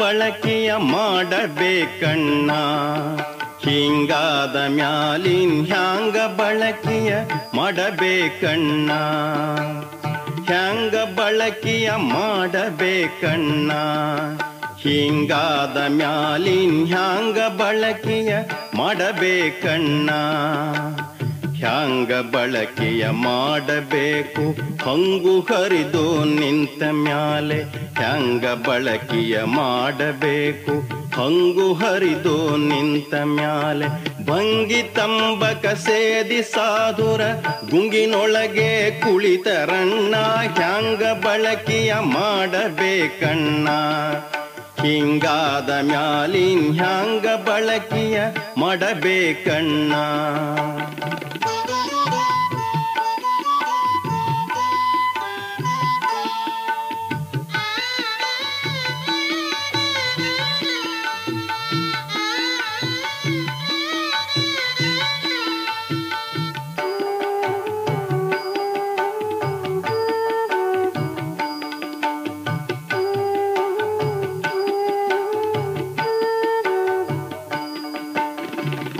ಬಳಕೆಯ ಮಾಡಬೇಕಣ್ಣ ಹಿಂಗಾದ ಮ್ಯಾಲಿನ್ ಹ್ಯಾಂಗ ಬಳಕೆಯ ಮಾಡಬೇಕಣ್ಣ, ಹ್ಯಾಂಗ ಬಳಕೆಯ ಮಾಡಬೇಕಣ್ಣ ಹಿಂಗಾದ ಮ್ಯಾಲಿನ್ ಹ್ಯಾಂಗ ಬಳಕೆಯ ಮಾಡಬೇಕಣ್ಣ, ಹ್ಯಾಂಗ ಬಳಕೆಯ ಮಾಡಬೇಕು ಹಂಗು ಹರಿದು ನಿಂತ ಮ್ಯಾಲೆ, ಹ್ಯಾಂಗ ಬಳಕೆಯ ಮಾಡಬೇಕು ಹಂಗು ಹರಿದು ನಿಂತ ಮ್ಯಾಲೆ, ಭಂಗಿ ತಂಬಕ ಸೇದಿ ಸಾಧುರ ಗುಂಗಿನೊಳಗೆ ಕುಳಿತರಣ್ಣ, ಹ್ಯಾಂಗ ಬಳಕೆಯ ಮಾಡಬೇಕಣ್ಣ ಹಿಂಗಾದ ಮ್ಯಾಲಿನ್ ಹ್ಯಾಂಗ ಬಳಕೆಯ ಮಾಡಬೇಕಣ್ಣ.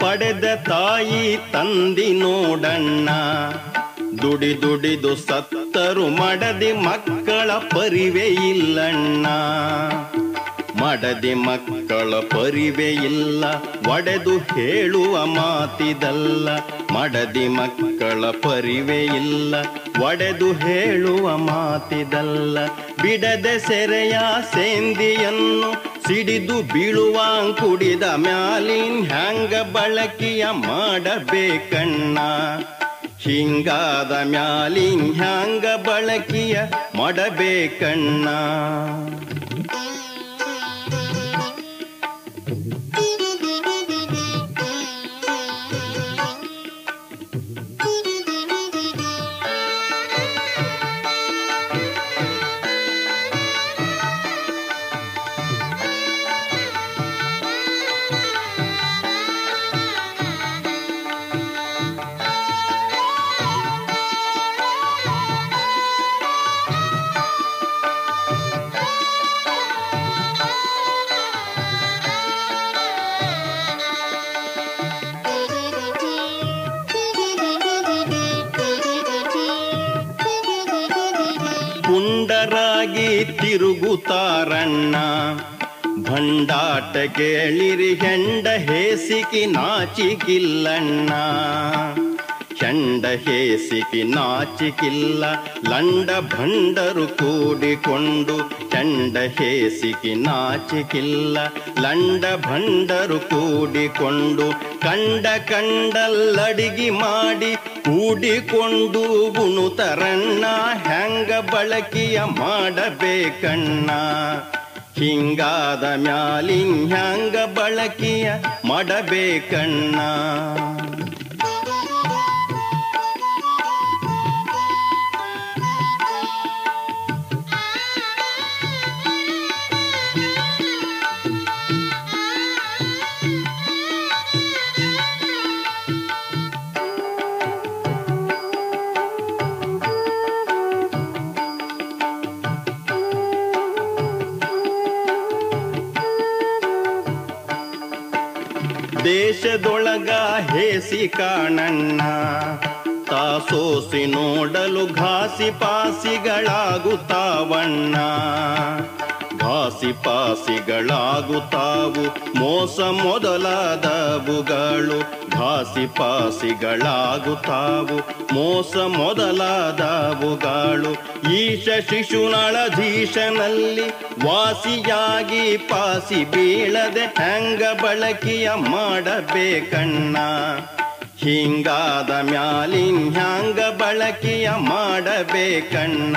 ಪಡೆದ ತಾಯಿ ತಂದಿ ನೋಡಣ್ಣ, ದುಡಿದುಡಿದು ಸತ್ತರು ಮಡದಿ ಮಕ್ಕಳ ಪರಿವೆ ಇಲ್ಲಣ್ಣ, ಮಡದಿ ಮಕ್ಕಳ ಪರಿವೆ ಇಲ್ಲ ಒಡೆದು ಹೇಳುವ ಮಾತಿದಲ್ಲ, ಮಡದಿ ಮಕ್ಕಳ ಪರಿವೆ ಇಲ್ಲ ಒಡೆದು ಹೇಳುವ ಮಾತಿದಲ್ಲ, ಬಿಡದೆ ಸೆರೆಯ ಸೇಂದಿಯನ್ನು ಸಿಡಿದು ಬೀಳುವಾಂಗ್ ಕುಡಿದ ಮ್ಯಾಲಿನ್ ಹ್ಯಾಂಗ ಬಳಕೆಯ ಮಾಡಬೇಕಣ್ಣ ಹಿಂಗಾದ ಮ್ಯಾಲಿನ್ ಹ್ಯಾಂಗ ಬಳಕೆಯ ಮಾಡಬೇಕಣ್ಣ. ಭಂಡಾಟ ಕೇಳಿರಿ ಹೆಂಡ ಹೇಸಿಕಿ ನಾಚಿಕಿಲ್ಲಣ್ಣ, ಚಂಡ ಹೇಸಿಕಿ ನಾಚಿಕಿಲ್ಲ ಲಂಡ ಭಂಡರು ಕೂಡಿಕೊಂಡು, ಚಂಡ ಹೇಸಿಕಿ ನಾಚಿಕಿಲ್ಲ ಲಂಡ ಭಂಡರು ಕೂಡಿಕೊಂಡು, ಕಂಡ ಕಂಡಲ್ಲಡಿಗಿ ಮಾಡಿ ಕೂಡಿಕೊಂಡು ಗುಣುತರಣ್ಣ, ಹೆಂಗ ಬಳಕೆಯ ಮಾಡಬೇಕಣ್ಣ, ಹಿಂಗಾದ ಮ್ಯಾಲಿನ್ ಹೆಂಗ ಬಳಕೆಯ ಮಾಡಬೇಕಣ್ಣ. ದೇಶದೊಳಗ ಹೇಸಿ ಕಾಣಣ್ಣ, ತಾಸೋಸಿ ನೋಡಲು ಘಾಸಿ ಪಾಸಿಗಳಾಗುತ್ತಾವಣ್ಣ, ಘಾಸಿ ಪಾಸಿಗಳಾಗುತ್ತಾವು ಮೋಸ ಮೊದಲಾದವುಗಳು, ಘಾಸಿ ಪಾಸಿಗಳಾಗುತ್ತಾವು ಮೋಸ ಮೊದಲಾದವುಗಳು. ಈಶ ಶಿಶುನಳಧೀಶನಲ್ಲಿ ವಾಸಿಯಾಗಿ ಪಾಸಿ ಬೀಳದೆ ಹೆಂಗ ಬಳಕೆಯ ಮಾಡಬೇಕಣ್ಣ, ಹಿಂಗಾದ ಮ್ಯಾಲಿನ್ ಹ್ಯಾಂಗ ಬಳಕೆಯ ಮಾಡಬೇಕಣ್ಣ,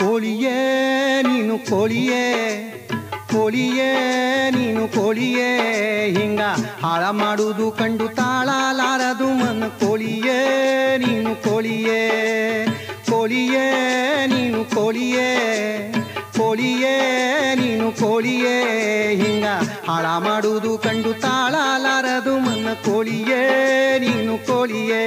ಕೋಳಿಯೇ ನೀನು ಕೋಳಿಯೇ, ಕೋಳಿಯೇ ನೀನು ಕೋಳಿಯೇ, ಹಿಂಗ ಹಾಳ ಮಾಡುವುದು ಕಂಡು ತಾಳಲಾರದು ಮನ. ಕೋಳಿಯೇ ನೀನು ಕೋಳಿಯೇ, ಕೋಳಿಯೇ ನೀನು ಕೋಳಿಯೇ, ಕೋಳಿಯೇ ನೀನು ಕೋಳಿಯೇ, ಹಿಂಗ ಹಾಳ ಮಾಡುವುದು ಕಂಡು ತಾಳಲಾರದು ಮನ. ಕೋಳಿಯೇ ನೀನು ಕೋಳಿಯೇ.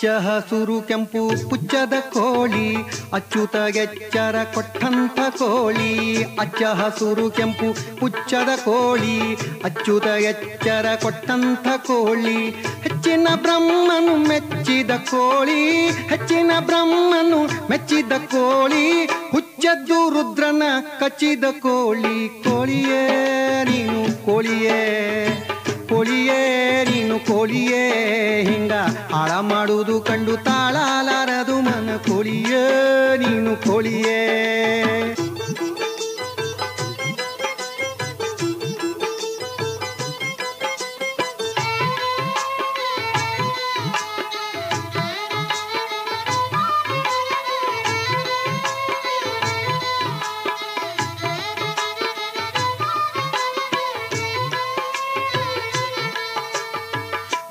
ಅಚ್ಚ ಹಸುರು ಕೆಂಪು ಪುಚ್ಚದ ಕೋಳಿ, ಅಚ್ಚುತಗೆಚ್ಚರ ಕೊಟ್ಟಂಥ ಕೋಳಿ. ಅಚ್ಚ ಹಸುರು ಕೆಂಪು ಪುಚ್ಚದ ಕೋಳಿ, ಅಚ್ಚುತಗೆಚ್ಚರ ಕೊಟ್ಟಂಥ ಕೋಳಿ. ಹೆಚ್ಚಿನ ಬ್ರಹ್ಮನು ಮೆಚ್ಚಿದ ಕೋಳಿ, ಹೆಚ್ಚಿನ ಬ್ರಹ್ಮನು ಮೆಚ್ಚಿದ ಕೋಳಿ. ಹುಚ್ಚದ್ದು ರುದ್ರನ ಕಚ್ಚಿದ ಕೋಳಿ. ಕೋಳಿಯೇ ನೀನು ಕೋಳಿಯೇ, ಕೋಳಿಯೇ ನೀನು ಕೋಳಿಯೇ, ಹಿಂಗ ಹಾಳ ಮಾಡುವುದು ಕಂಡು ತಾಳಲಾರದು ಮನ. ಕೋಳಿಯೇ ನೀನು ಕೋಳಿಯೇ.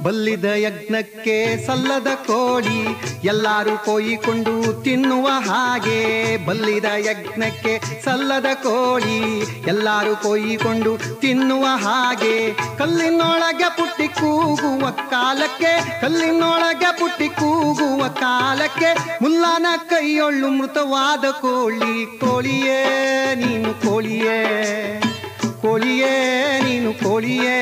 ಬಲ್ಲಿದ ಯಜ್ಞಕ್ಕೆ ಸಲ್ಲದ ಕೋಳಿ, ಎಲ್ಲರೂ ಕೊಯ್ಕೊಂಡು ತಿನ್ನುವ ಹಾಗೆ. ಬಲ್ಲಿದ ಯಜ್ಞಕ್ಕೆ ಸಲ್ಲದ ಕೋಳಿ, ಎಲ್ಲರೂ ಕೊಯ್ಕೊಂಡು ತಿನ್ನುವ ಹಾಗೆ. ಕಲ್ಲಿನೊಳಗೆ ಪುಟ್ಟಿ ಕೂಗುವ ಕಾಲಕ್ಕೆ, ಕಲ್ಲಿನೊಳಗೆ ಪುಟ್ಟಿ ಕೂಗುವ ಕಾಲಕ್ಕೆ, ಮುಲ್ಲಾನ ಕೈಯೊಳ್ಳು ಮೃತವಾದ ಕೋಳಿ. ಕೋಳಿಯೇ ನೀನು ಕೋಳಿಯೇ, ಕೋಳಿಯೇ ನೀನು ಕೋಳಿಯೇ,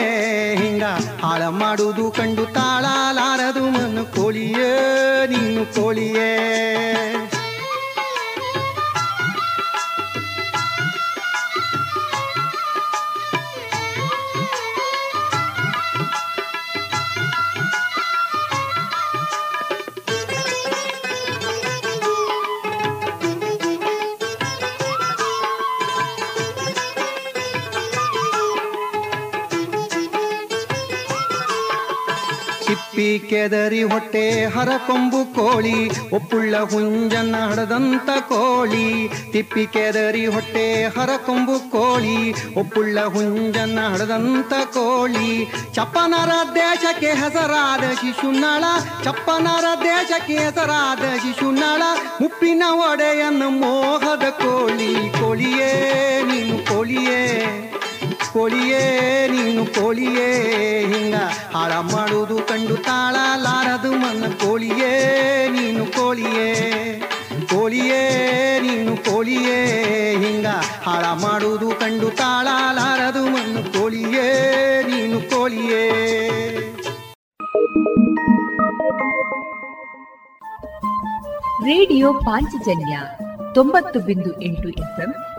ಹಿಂಗ ಹಾಳ ಮಾಡುವುದು ಕಂಡು ತಾಳಲಾರದು ಮನ. ಕೋಳಿಯೇ ನೀನು ಕೋಳಿಯೇ. ಚಿಪ್ಪಿ ಕೆದರಿ ಹೊಟ್ಟೆ ಹರಕೊಂಬು ಕೋಳಿ, ಒಪ್ಪುಳ್ಳ ಹುಂಜನ್ನ ಹಡದಂತ ಕೋಳಿ. ತಿಪ್ಪಿ ಕೆದರಿ ಹೊಟ್ಟೆ ಹರಕೊಂಬು ಕೋಳಿ, ಒಪ್ಪುಳ್ಳ ಹುಂಜನ್ನ ಹಡದಂತ ಕೋಳಿ. ಚಪ್ಪನರ ದೇಶಕ್ಕೆ ಹೆಸರಾದ ಶಿಶುನಾಳ, ಚಪ್ಪನರ ದೇಶಕ್ಕೆ ಹೆಸರಾದ ಶಿಶುನಾಳ. ಮುಪ್ಪಿನ ಒಡೆಯನ್ನ ಮೋಹದ ಕೋಳಿ. ಕೋಳಿಯೇ ನೀನು ಕೋಳಿಯೇ, ಕೋಳಿಯೇ ನೀನು ಕೋಳಿಯೇ, ಹಿಂಗ ಹಾಳ ಮಾಡುವುದು ಕಂಡು ತಾಳಲಾರದು ಮನ. ಕೋಳಿಯೇ ನೀನು ಕೋಳಿಯೇ, ಕೋಳಿಯೇ ನೀನು ಕೋಳಿಯೇ, ಹಿಂಗ ಹಾಳ ಮಾಡುವುದು ಕಂಡು ತಾಳಲಾರದು ಮನ. ಕೋಳಿಯೇ ನೀನು ಕೋಳಿಯೇ. ರೇಡಿಯೋ ಪಾಂಚಜನ್ಯ 90.8 FM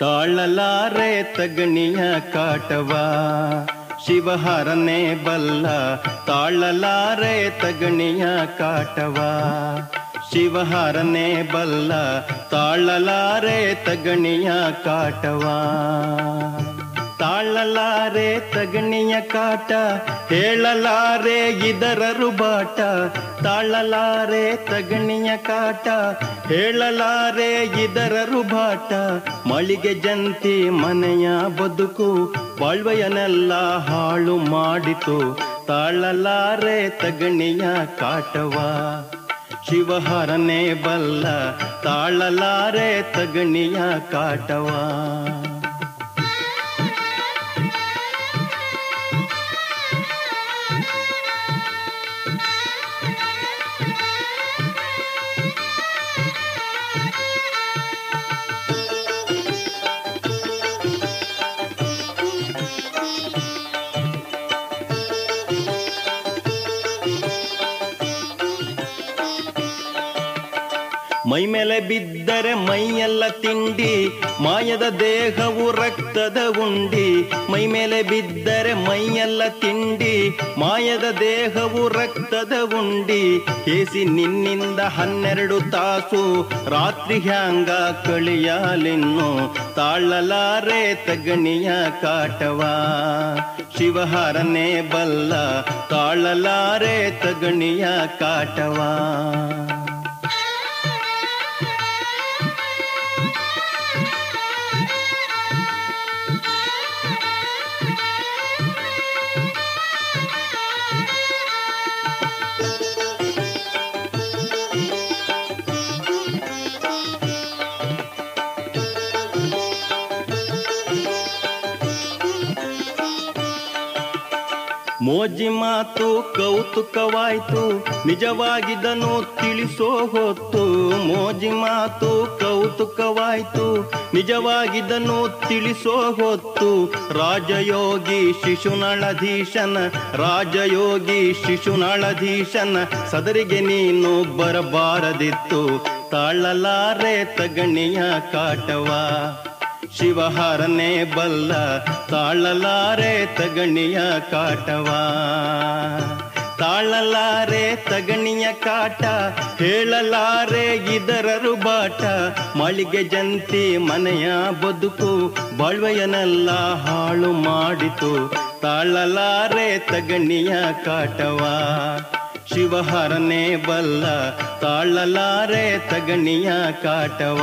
ತಾಳಲಾರೆ ತಗಣಿಯ ಕಾಟವ ಶಿವಹರನೇ ಬಲ್ಲ, ತಾಳಲಾರೆ ತಗಣಿಯ ಕಾಟವ ಶಿವಹರನೇ ಬಲ್ಲ, ತಾಳಲಾರೆ ತಗಣಿಯ ಕಾಟವ. ತಾಳಲಾರೆ ತಗಣಿಯ ಕಾಟ, ಹೇಳಲಾರೆ ಇದರ ರುಬಾಟ. ತಾಳಲಾರೆ ತಗಣಿಯ ಕಾಟ, ಹೇಳಲಾರೆ ಇದರ ರುಬಾಟ. ಮಳಿಗೆ ಜಂತಿ ಮನೆಯ ಬದುಕು, ಬಾಳ್ವೆಯನೆಲ್ಲ ಹಾಳು ಮಾಡಿತು. ತಾಳಲಾರೆ ತಗಣಿಯ ಕಾಟವ ಶಿವಹರನೇ ಬಲ್ಲ, ತಾಳಲಾರೆ ತಗಣಿಯ ಕಾಟವ. ಮೈ ಮೇಲೆ ಬಿದ್ದರೆ ಮೈಯೆಲ್ಲ ತಿಂಡಿ, ಮಾಯದ ದೇಹವು ರಕ್ತದ ಉಂಡಿ. ಮೈ ಮೇಲೆ ಬಿದ್ದರೆ ಮೈಯೆಲ್ಲ ತಿಂಡಿ, ಮಾಯದ ದೇಹವು ರಕ್ತದ ಉಂಡಿ. ಕೇಸಿ ನಿನ್ನಿಂದ 12 ತಾಸು ರಾತ್ರಿ ಹ್ಯಾಂಗ ಕಳಿಯಾಲಿನ್ನು. ತಾಳಲಾರೆ ತಗಣಿಯ ಕಾಟವ ಶಿವಹರನೇ ಬಲ್ಲ, ತಾಳಲಾರೆ ತಗಣಿಯ ಕಾಟವ. ಮೋಜಿ ಮಾತು ಕೌತುಕವಾಯ್ತು, ನಿಜವಾಗಿದನು ತಿಳಿಸೋ ಹೊತ್ತು. ಮೋಜಿ ಮಾತು ಕೌತುಕವಾಯ್ತು, ನಿಜವಾಗಿದನು ತಿಳಿಸೋ ಹೊತ್ತು. ರಾಜಯೋಗಿ ಶಿಶುನಾಳಧೀಶನ, ರಾಜಯೋಗಿ ಶಿಶುನಾಳಧೀಶನ ಸದರಿಗೆ ನೀನು ಬರಬಾರದಿತ್ತು. ತಾಳಲಾರೆ ತಗಣಿಯ ಕಾಟವ ಶಿವಹರನೇ ಬಲ್ಲ, ತಾಳಲಾರೆ ತಗಣಿಯ ಕಾಟವ. ತಾಳಲಾರೆ ತಗಣಿಯ ಕಾಟ, ಹೇಳಲಾರೆ ಇದರ ರುಬಾಟ. ಮಳಿಗೆ ಜಂತಿ ಮನೆಯ ಬದುಕು, ಬಾಳ್ವೆಯನೆಲ್ಲ ಹಾಳು ಮಾಡಿತು. ತಾಳಲಾರೆ ತಗಣಿಯ ಕಾಟವ ಶಿವಹರನೇ ಬಲ್ಲ, ತಾಳಲಾರೆ ತಗಣಿಯ ಕಾಟವ.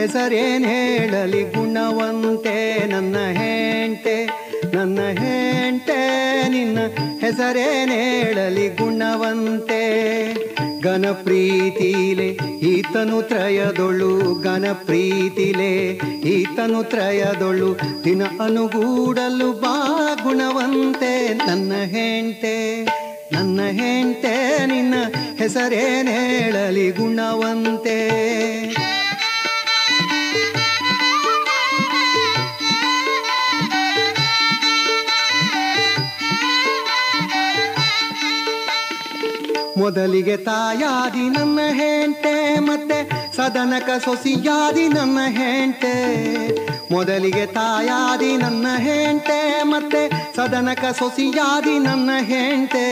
ಹೆಸರೇನು ಹೇಳಲಿ ಗುಣವಂತೆ ನನ್ನ ಹೆಂಡತೆ ನಿನ್ನ ಹೆಸರೇನು ಹೇಳಲಿ ಗುಣವಂತೆ ಘನಪ್ರೀತಿಲೆ ಈತನು ತ್ರಯದೊಳು ಘನಪ್ರೀತಿಲೆ ಈತನು ತ್ರಯದೊಳು ದಿನ ಅನುಗೂಡಲು ಬಾ ಗುಣವಂತೆ ನನ್ನ ಹೆಂಡತೆ ನಿನ್ನ ಹೆಸರೇನು ಹೇಳಲಿ ಗುಣವಂತೆ ಮೊದಲಿಗೆ ತಾಯಾದಿ ನನ್ನ ಹೆಂಡತೆ ಮತ್ತೆ ಸದನಕ ಸೊಸಿಯಾದಿ ನನ್ನ ಹೆಂಡತೆ ಮೊದಲಿಗೆ ತಾಯಾದಿ ನನ್ನ ಹೆಂಡತೆ ಮತ್ತೆ ಸದನಕ ಸೊಸಿಯಾದಿ ನನ್ನ ಹೆಂಡತೆ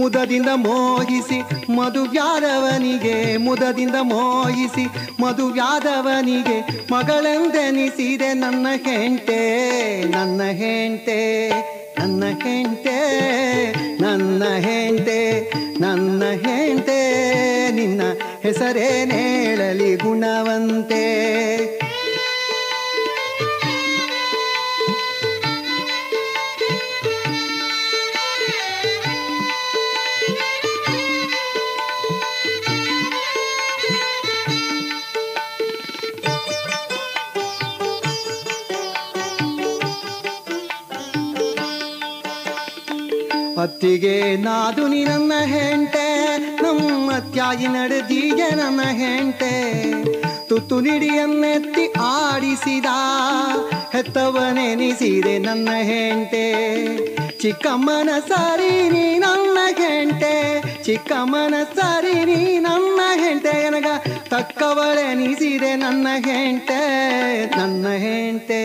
ಮುದದಿಂದ ಮೋಹಿಸಿ ಮಧುವ್ಯಾದವನಿಗೆ ಮುದದಿಂದ ಮೋಹಿಸಿ ಮಧುವ್ಯಾದವನಿಗೆ ಮಗಳೆಂದೆನಿಸಿದೆ ನನ್ನ ಹೆಂಡತೆ ನನ್ನ ಹೆಂಡತೆ ನನ್ನ ಹೆಂಡತೆ ನನ್ನ ಹೆಂಡತೆ ನನ್ನ ಹೆಂಡತೆ ನಿನ್ನ ಹೆಸರೇನೇಳಲಿ ಗುಣವಂತೆ ಅತ್ತಿಗೆ ನಾದುನಿ ನನ್ನ ಹೆಂಡತೆ ನಮ್ಮ ತ್ಯಾಗಿ ನಡೆದೀಗೆ ನನ್ನ ಹೆಂಡತೆ ತುತ್ತು ನಿಡಿಯನ್ನೆತ್ತಿ ಆಡಿಸಿದ ಹೆತ್ತವನೆನಿಸಿದೆ ನನ್ನ ಹೆಂಡತೆ ಚಿಕ್ಕಮ್ಮನ ಸಾರಿ ನೀ ನನ್ನ ಹೆಂಡತೆ ಚಿಕ್ಕಮ್ಮನ ಸಾರಿ ನೀ ನನ್ನ ಹೆಂಡತೆ ನನಗ ತಕ್ಕವಳೆನಿಸಿದೆ ನನ್ನ ಹೆಂಡತೆ ನನ್ನ ಹೆಂಡತೆ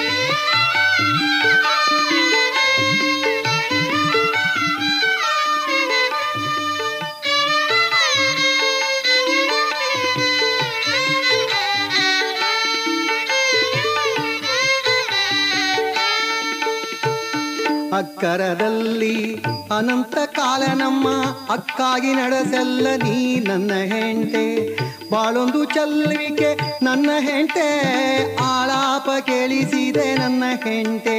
ಅಕ್ಕರದಲ್ಲಿ ಅನಂತ ಕಾಲ ನಮ್ಮ ಅಕ್ಕಾಗಿ ನಡೆಸಲ್ಲ ನೀ ನನ್ನ ಹೆಂಡತೆ ಬಾಳೊಂದು ಚಲ್ವಿಕೆ ನನ್ನ ಹೆಂಡತೆ ಆಲಾಪ ಕೇಳಿಸಿದೆ ನನ್ನ ಹೆಂಡತೆ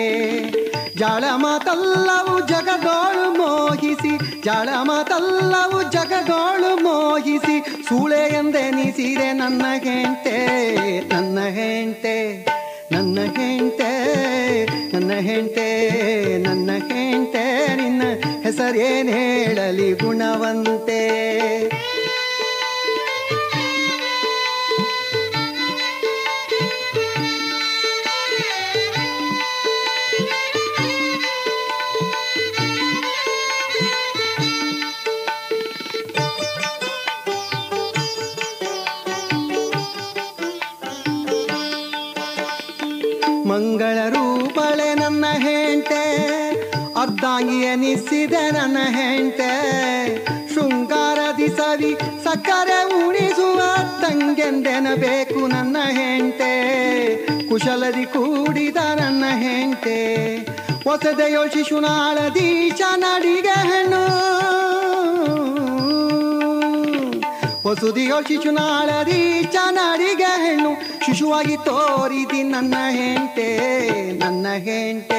ಜಾಳ ಮಾತಲ್ಲವು ಜಗದೋಳು ಮೋಹಿಸಿ ಜಾಳ ಮಾತಲ್ಲವು ಜಗದೋಳು ಮೋಹಿಸಿ ಸೂಳೆ ಎಂದೆನಿಸಿದೆ ನನ್ನ ಹೆಂಡತೆ ನನ್ನ ಹೆಂಡತೆ ನನ್ನ ಹೆಂಡತೆ ನನ್ನ ಹೆಂಡತೆ ನನ್ನ ಹೆಂಡತೆ ನಿನ್ನ ಹೆಸರೇನು ಹೇಳಲಿ ಗುಣವಂತೆ ಮಂಗಳ ರೂಪಳೆ ನನ್ನ ಹೆಂಡತೆ ಅರ್ಧಾಂಗಿ ಎನಿಸಿದೆ ನನ್ನ ಹೆಂಡತೆ ಶೃಂಗಾರದಿ ಸವಿ ಸಕ್ಕರೆ ಉಣಿಸುವ ತಂಗೆಂದೆನಬೇಕು ನನ್ನ ಹೆಂಡತೆ ಕುಶಲದಿ ಕೂಡಿದ ನನ್ನ ಹೆಂಡತೆ ಹೊಸದೆಯೋ ಶಿಶುನಾಳದಿ ಚನಡಿಗೆ ಹೆಣ್ಣು ಹೊಸುದಿಯೋ ಶಿಶುನಾಳದಿ ಚನಡಿಗೆ ಹೆಣ್ಣು ಶಿಶುವಾಗಿ ತೋರಿದಿ ನನ್ನ ಹೆಂಡತೆ ನನ್ನ ಹೆಂಡತೆ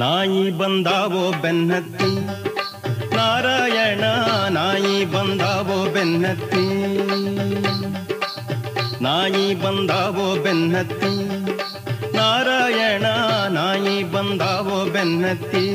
ನಾಯಿ ಬಂದಾವೋ ಬೆನ್ನತ್ತಿ ನಾರಾಯಣ, ನಾಯಿ ಬಂದಾವೋ ಬೆನ್ನತ್ತಿ, ನಾಯಿ ಬಂದಾವೋ ಬೆನ್ನತ್ತಿ ನಾರಾಯಣ, ನಾಯಿ ಬಂದಾವೋ ಬೆನ್ನತ್ತಿ.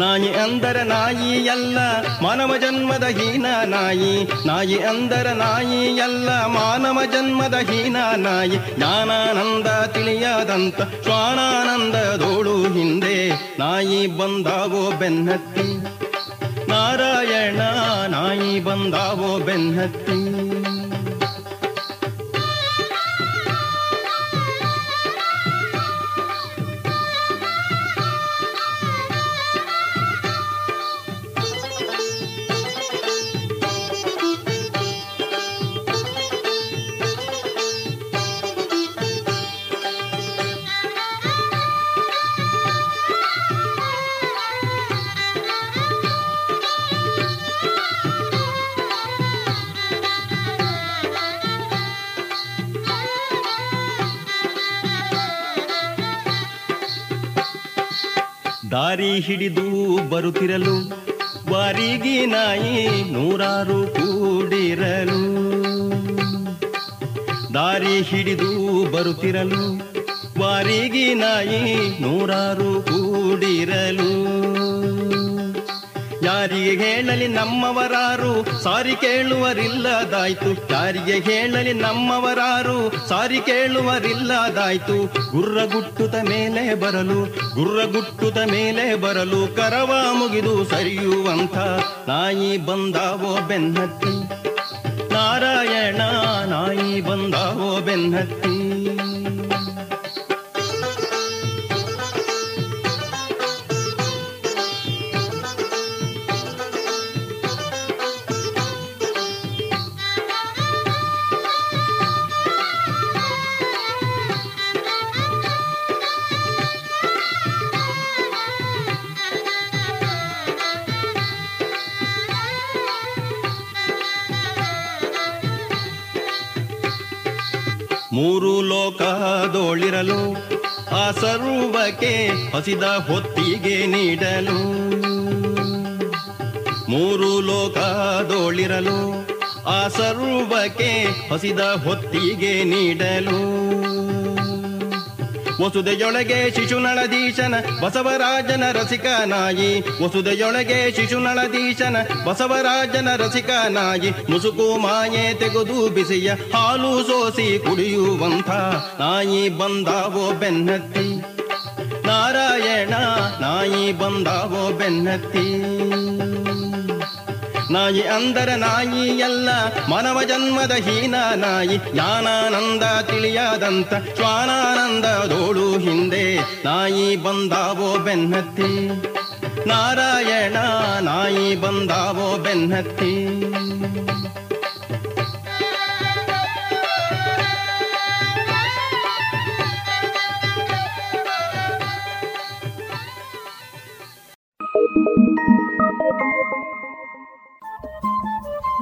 ನಾಯಿ ಅಂದರ ನಾಯಿಯಲ್ಲ ಮಾನವ ಜನ್ಮದ ಹೀನ ನಾಯಿ, ನಾಯಿ ಅಂದರ ನಾಯಿಯಲ್ಲ ಮಾನವ ಜನ್ಮದ ಹೀನ ನಾಯಿ. ಜ್ಞಾನಾನಂದ ತಿಳಿಯದಂತ ಶ್ವಾನಾನಂದ ದೋಳು ಹಿಂದೆ, ನಾಯಿ ಬಂದಾವೋ ಬೆನ್ನತ್ತಿ ನಾರಾಯಣ, ನಾಯಿ ಬಂದಾವೋ ಬೆನ್ನತ್ತಿ. ದಾರಿ ಹಿಡಿದು ಬರುತ್ತಿರಲು ವಾರಿಗೆ ನಾಯಿ ನೂರಾರು ಕೂಡಿರಲು, ದಾರಿ ಹಿಡಿದು ಬರುತ್ತಿರಲು ವಾರಿಗೆ ನಾಯಿ ನೂರಾರು ಕೂಡಿರಲು. ಯಾರಿಗೆ ಹೇಳಲಿ ನಮ್ಮವರಾರು ಸಾರಿ ಕೇಳುವರಿಲ್ಲದಾಯ್ತು, ಯಾರಿಗೆ ಹೇಳಲಿ ನಮ್ಮವರಾರು ಸಾರಿ ಕೇಳುವರಿಲ್ಲದಾಯ್ತು. ಗುರ್ರಗುಟ್ಟುತ ಮೇಲೆ ಬರಲು, ಗುರ್ರಗುಟ್ಟುತ ಮೇಲೆ ಬರಲು ಕರವ ಮುಗಿದು ಸರಿಯುವಂಥ ನಾಯಿ ಬಂದಾವೋ ಬೆನ್ನತ್ತಿ ನಾರಾಯಣ, ನಾಯಿ ಬಂದಾವೋ ಬೆನ್ನತ್ತಿ. ಮೂರು ಲೋಕದೋಳಿರಲು ಆ ಸರ್ವಕ್ಕೆ ಹಸಿದ ಹೊತ್ತಿಗೆ ನೀಡಲು, ಮೂರು ಲೋಕದೋಳಿರಲು ಆ ಸರ್ವಕ್ಕೆ ಹಸಿದ ಹೊತ್ತಿಗೆ ನೀಡಲು. ವಸುದೆಯೊಳಗೆ ಶಿಶುನಳಧೀಶನ ಬಸವರಾಜನ ರಸಿಕ ನಾಯಿ, ವಸುದೆಯೊಳಗೆ ಶಿಶುನಳಧೀಶನ ಬಸವರಾಜನ ರಸಿಕ ನಾಯಿ. ಮುಸುಕು ಮಾಯೆ ತೆಗೆದು ಬಿಸಿಯ ಹಾಲು ಸೋಸಿ ಕುಡಿಯುವಂಥ ನಾಯಿ ಬಂದಾವೋ ಬೆನ್ನತ್ತಿ ನಾರಾಯಣ, ನಾಯಿ ಬಂದಾವೋ ಬೆನ್ನತ್ತಿ. ನಾಯಿ ಅಂದರ ನಾಯಿಯಲ್ಲ ಮಾನವ ಜನ್ಮದ ಹೀನ ನಾಯಿ, ಜ್ಞಾನಾನಂದ ತಿಳಿಯದಂತ ಶ್ವಾನಾನಂದ ದೋಳು ಹಿಂದೆ, ನಾಯಿ ಬಂದಾವೋ ಬೆನ್ನತ್ತಿ ನಾರಾಯಣ, ನಾಯಿ ಬಂದಾವೋ ಬೆನ್ನತ್ತಿ.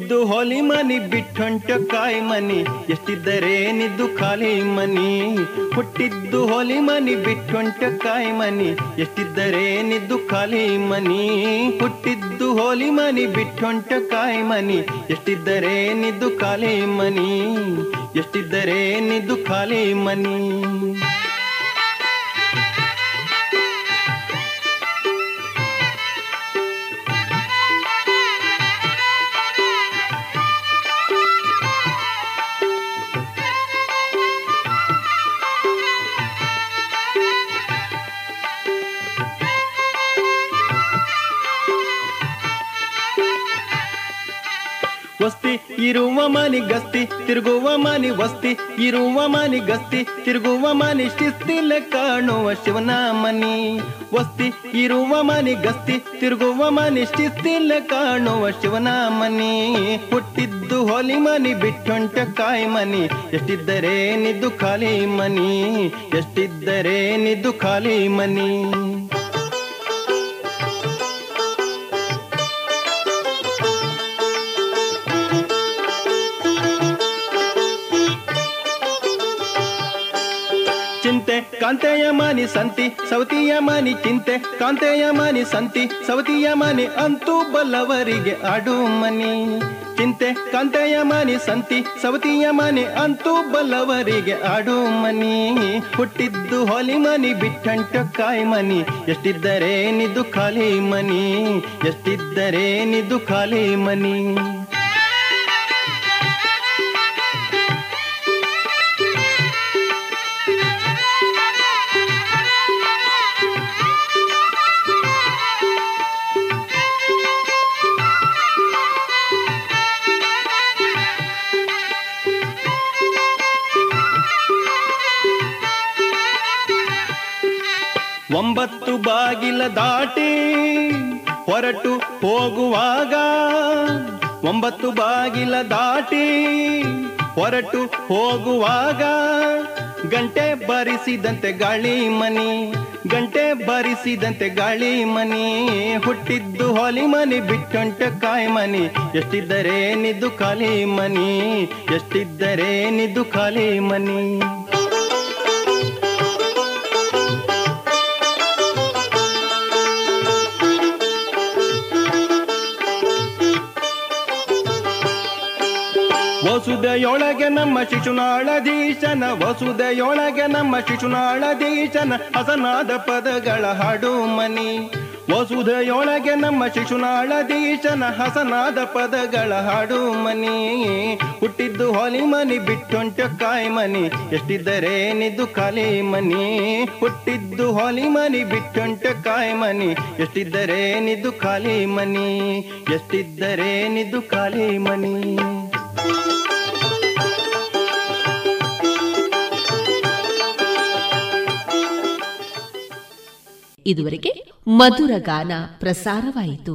ಇದ್ದು ಹೊಲಿ ಮನಿ ಬಿಟ್ಟೊಂಟ ಕಾಯಿ ಮನಿ ಎಷ್ಟಿದ್ದರೇನಿದ್ದು ಖಾಲಿ ಮನಿ ಹುಟ್ಟಿದ್ದು ಹೊಲಿ ಮನಿ ಬಿಟ್ಟೊಂಟ ಕಾಯಿ ಮನಿ ಎಷ್ಟಿದ್ದರೇನಿದ್ದು ಖಾಲಿ ಮನಿ ಹುಟ್ಟಿದ್ದು ಹೊಲಿ ಮನಿ ಬಿಟ್ಟೊಂಟ ಕಾಯಿ ಮನಿ ಎಷ್ಟಿದ್ದರೇನಿದ್ದು ಖಾಲಿ ಮನಿ ಎಷ್ಟಿದ್ದರೇನಿದ್ದು ಖಾಲಿ ಮನಿ ವಸ್ತಿ ಇರುವ ಮನಿ ಗಸ್ತಿ ತಿರುಗುವ ಮನಿ ವಸ್ತಿ ಇರುವ ಮನಿ ಗಸ್ತಿ ತಿರುಗುವ ಮನಿ ಶಿಸ್ತಿಲ್ಲ ಕಾಣುವ ಶಿವನ ಮನಿ ವಸ್ತಿ ಇರುವ ಮನಿ ಗಸ್ತಿ ತಿರುಗುವ ಮನಿ ಶಿಸ್ತಿಲ್ಲ ಕಾಣುವ ಶಿವನ ಮನಿ ಹುಟ್ಟಿದ್ದು ಹೊಲಿ ಮನಿ ಬಿಟ್ಟೊಂಟ ಕಾಯಿ ಮನಿ ಎಷ್ಟಿದ್ದರೇನಿದ್ದು ಖಾಲಿ ಮನಿ ಎಷ್ಟಿದ್ದರೇನಿದ್ದು ಖಾಲಿ ಮನಿ ಕಾಂತೆಯ ಮನಿ ಸಂತಿ ಸವತಿಯ ಮನಿ ಚಿಂತೆ ಕಾಂತೆಯ ಮನಿ ಸಂತಿ ಸವತಿಯ ಮನಿ ಅಂತೂ ಬಲ್ಲವರಿಗೆ ಆಡು ಮನಿ ಚಿಂತೆ ಕಾಂತೆಯ ಮನಿ ಸಂತಿ ಸವತಿಯ ಮನಿ ಅಂತೂ ಬಲ್ಲವರಿಗೆ ಆಡು ಮನಿ ಹುಟ್ಟಿದ್ದು ಹೊಲಿ ಮನಿ ಬಿಟ್ಟಂಟ ಕಾಯಿ ಮನಿ ಎಷ್ಟಿದ್ದರೇನಿದ್ದು ಖಾಲಿ ಮನಿ ಎಷ್ಟಿದ್ದರೇನಿದ್ದು ಖಾಲಿ ಮನಿ ಒಂಬತ್ತು ಬಾಗಿಲ ದಾಟಿ ಹೊರಟು ಹೋಗುವಾಗ ಒಂಬತ್ತು ಬಾಗಿಲ ದಾಟಿ ಹೊರಟು ಹೋಗುವಾಗ ಗಂಟೆ ಬಾರಿಸಿದಂತೆ ಗಾಳಿ ಮನಿ ಗಂಟೆ ಬಾರಿಸಿದಂತೆ ಗಾಳಿ ಮನಿ ಹುಟ್ಟಿದ್ದು ಹೊಲಿ ಮನಿ ಬಿಟ್ಟೊಂಟ ಕಾಯಿ ಮನಿ ಎಷ್ಟಿದ್ದರೇನಿದ್ದು ಖಾಲಿ ಮನಿ ಎಷ್ಟಿದ್ದರೇನಿದ್ದು ಖಾಲಿ ಮನಿ ವಸುದೆಯೊಳಗೆ ನಮ್ಮ ಶಿಶುನಾಳಧೀಶನ ವಸುದೆಯೊಳಗೆ ನಮ್ಮ ಶಿಶುನಾಳಧೀಶನ ಹಸನಾದ ಪದಗಳ ಹಾಡು ಮನಿ ವಸುದೆಯೊಳಗೆ ನಮ್ಮ ಶಿಶುನಾಳಧೀಶನ ಹಸನಾದ ಪದಗಳ ಹಾಡು ಮನಿ ಹುಟ್ಟಿದ್ದು ಹೊಲಿ ಮನಿ ಬಿಟ್ಟೊಂಟ ಕಾಯಿ ಮನಿ ಎಷ್ಟಿದ್ದರೇನಿದ್ದು ಖಾಲಿ ಮನಿ ಹುಟ್ಟಿದ್ದು ಹೊಲಿ ಮನಿ ಬಿಟ್ಟೊಂಟ ಕಾಯಿ ಮನಿ ಎಷ್ಟಿದ್ದರೇನಿದ್ದು ಖಾಲಿ ಮನಿ ಎಷ್ಟಿದ್ದರೇನಿದ್ದು ಖಾಲಿ ಮನಿ ಇದುವರೆಗೆ ಮಧುರ ಗಾನ ಪ್ರಸಾರವಾಯಿತು.